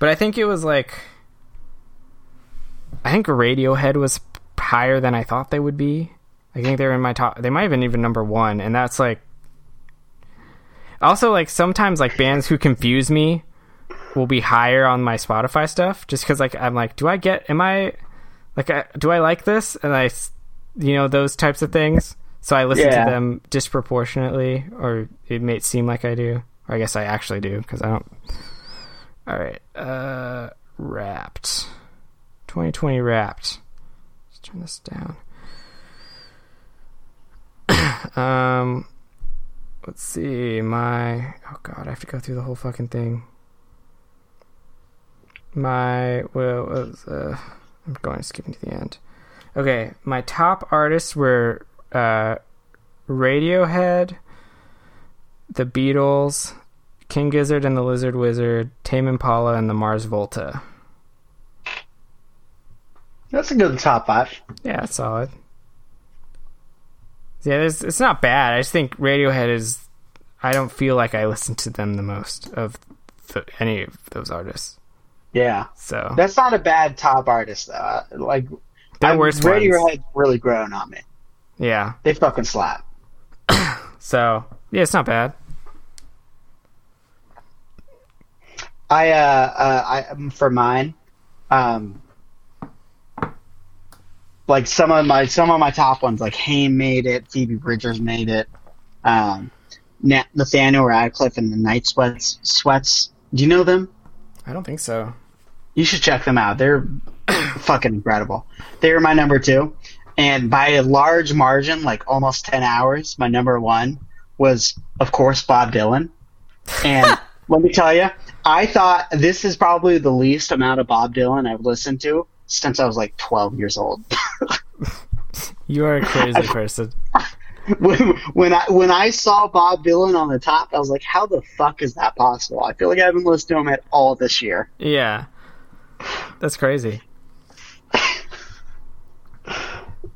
But I think it was like... I think Radiohead was higher than I thought they would be. I think they were in my top... They might have been even number one. And that's like... Also, like, sometimes, like, bands who confuse me will be higher on my Spotify stuff. Just because, like, I'm like, do I get... Am I... Like, I, do I like this? And I... You know, those types of things. So I listen yeah. to them disproportionately, or it may seem like I do. Or I guess I actually do, because I don't... All right. Uh, Wrapped. twenty twenty Wrapped. Let's turn this down. um, Let's see. My... Oh, God. I have to go through the whole fucking thing. My... Well, uh, I'm going to skip to the end. Okay. My top artists were... Uh, Radiohead, The Beatles, King Gizzard and the Lizard Wizard, Tame Impala, and the Mars Volta. That's a good top five. Yeah, it's solid. Yeah, it's not bad. I just think Radiohead is... I don't feel like I listen to them the most of the, any of those artists. Yeah. So that's not a bad top artist, though. Like, they're worse ones. Radiohead's really grown on me. Yeah. They fucking slap. So, yeah, it's not bad. I uh, uh I for mine, um, like some of my some of my top ones, like Haim made it, Phoebe Bridgers made it, um, Nathaniel Radcliffe and the Night Sweats. Sweats. Do you know them? I don't think so. You should check them out. They're fucking incredible. They were my number two, and by a large margin, like almost ten hours, my number one was, of course, Bob Dylan. And let me tell you, I thought this is probably the least amount of Bob Dylan I've listened to since I was like twelve years old. You are a crazy person. When, when I when I saw Bob Dylan on the top, I was like, how the fuck is that possible? I feel like I haven't listened to him at all this year. Yeah. That's crazy.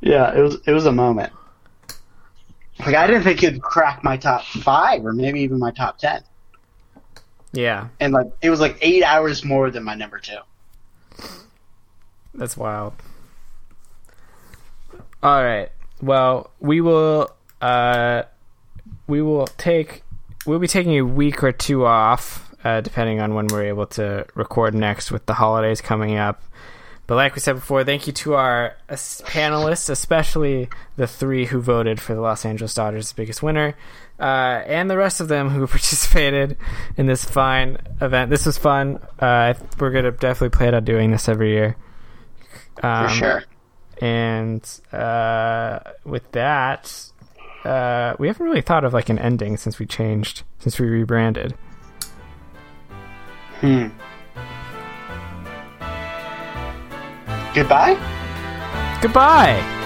Yeah, it was it was a moment. Like, I didn't think it'd crack my top five or maybe even my top ten. Yeah. And like it was like eight hours more than my number two. That's wild. All right. Well, we will uh we will take we'll be taking a week or two off, uh, depending on when we're able to record next with the holidays coming up. But like we said before, thank you to our uh, panelists, especially the three who voted for the Los Angeles Dodgers' biggest winner, uh, and the rest of them who participated in this fine event. This was fun. Uh, we're going to definitely plan on doing this every year. Um, for sure. And uh, with that, uh, we haven't really thought of like an ending since we changed, since we rebranded. Hmm. Goodbye? Goodbye!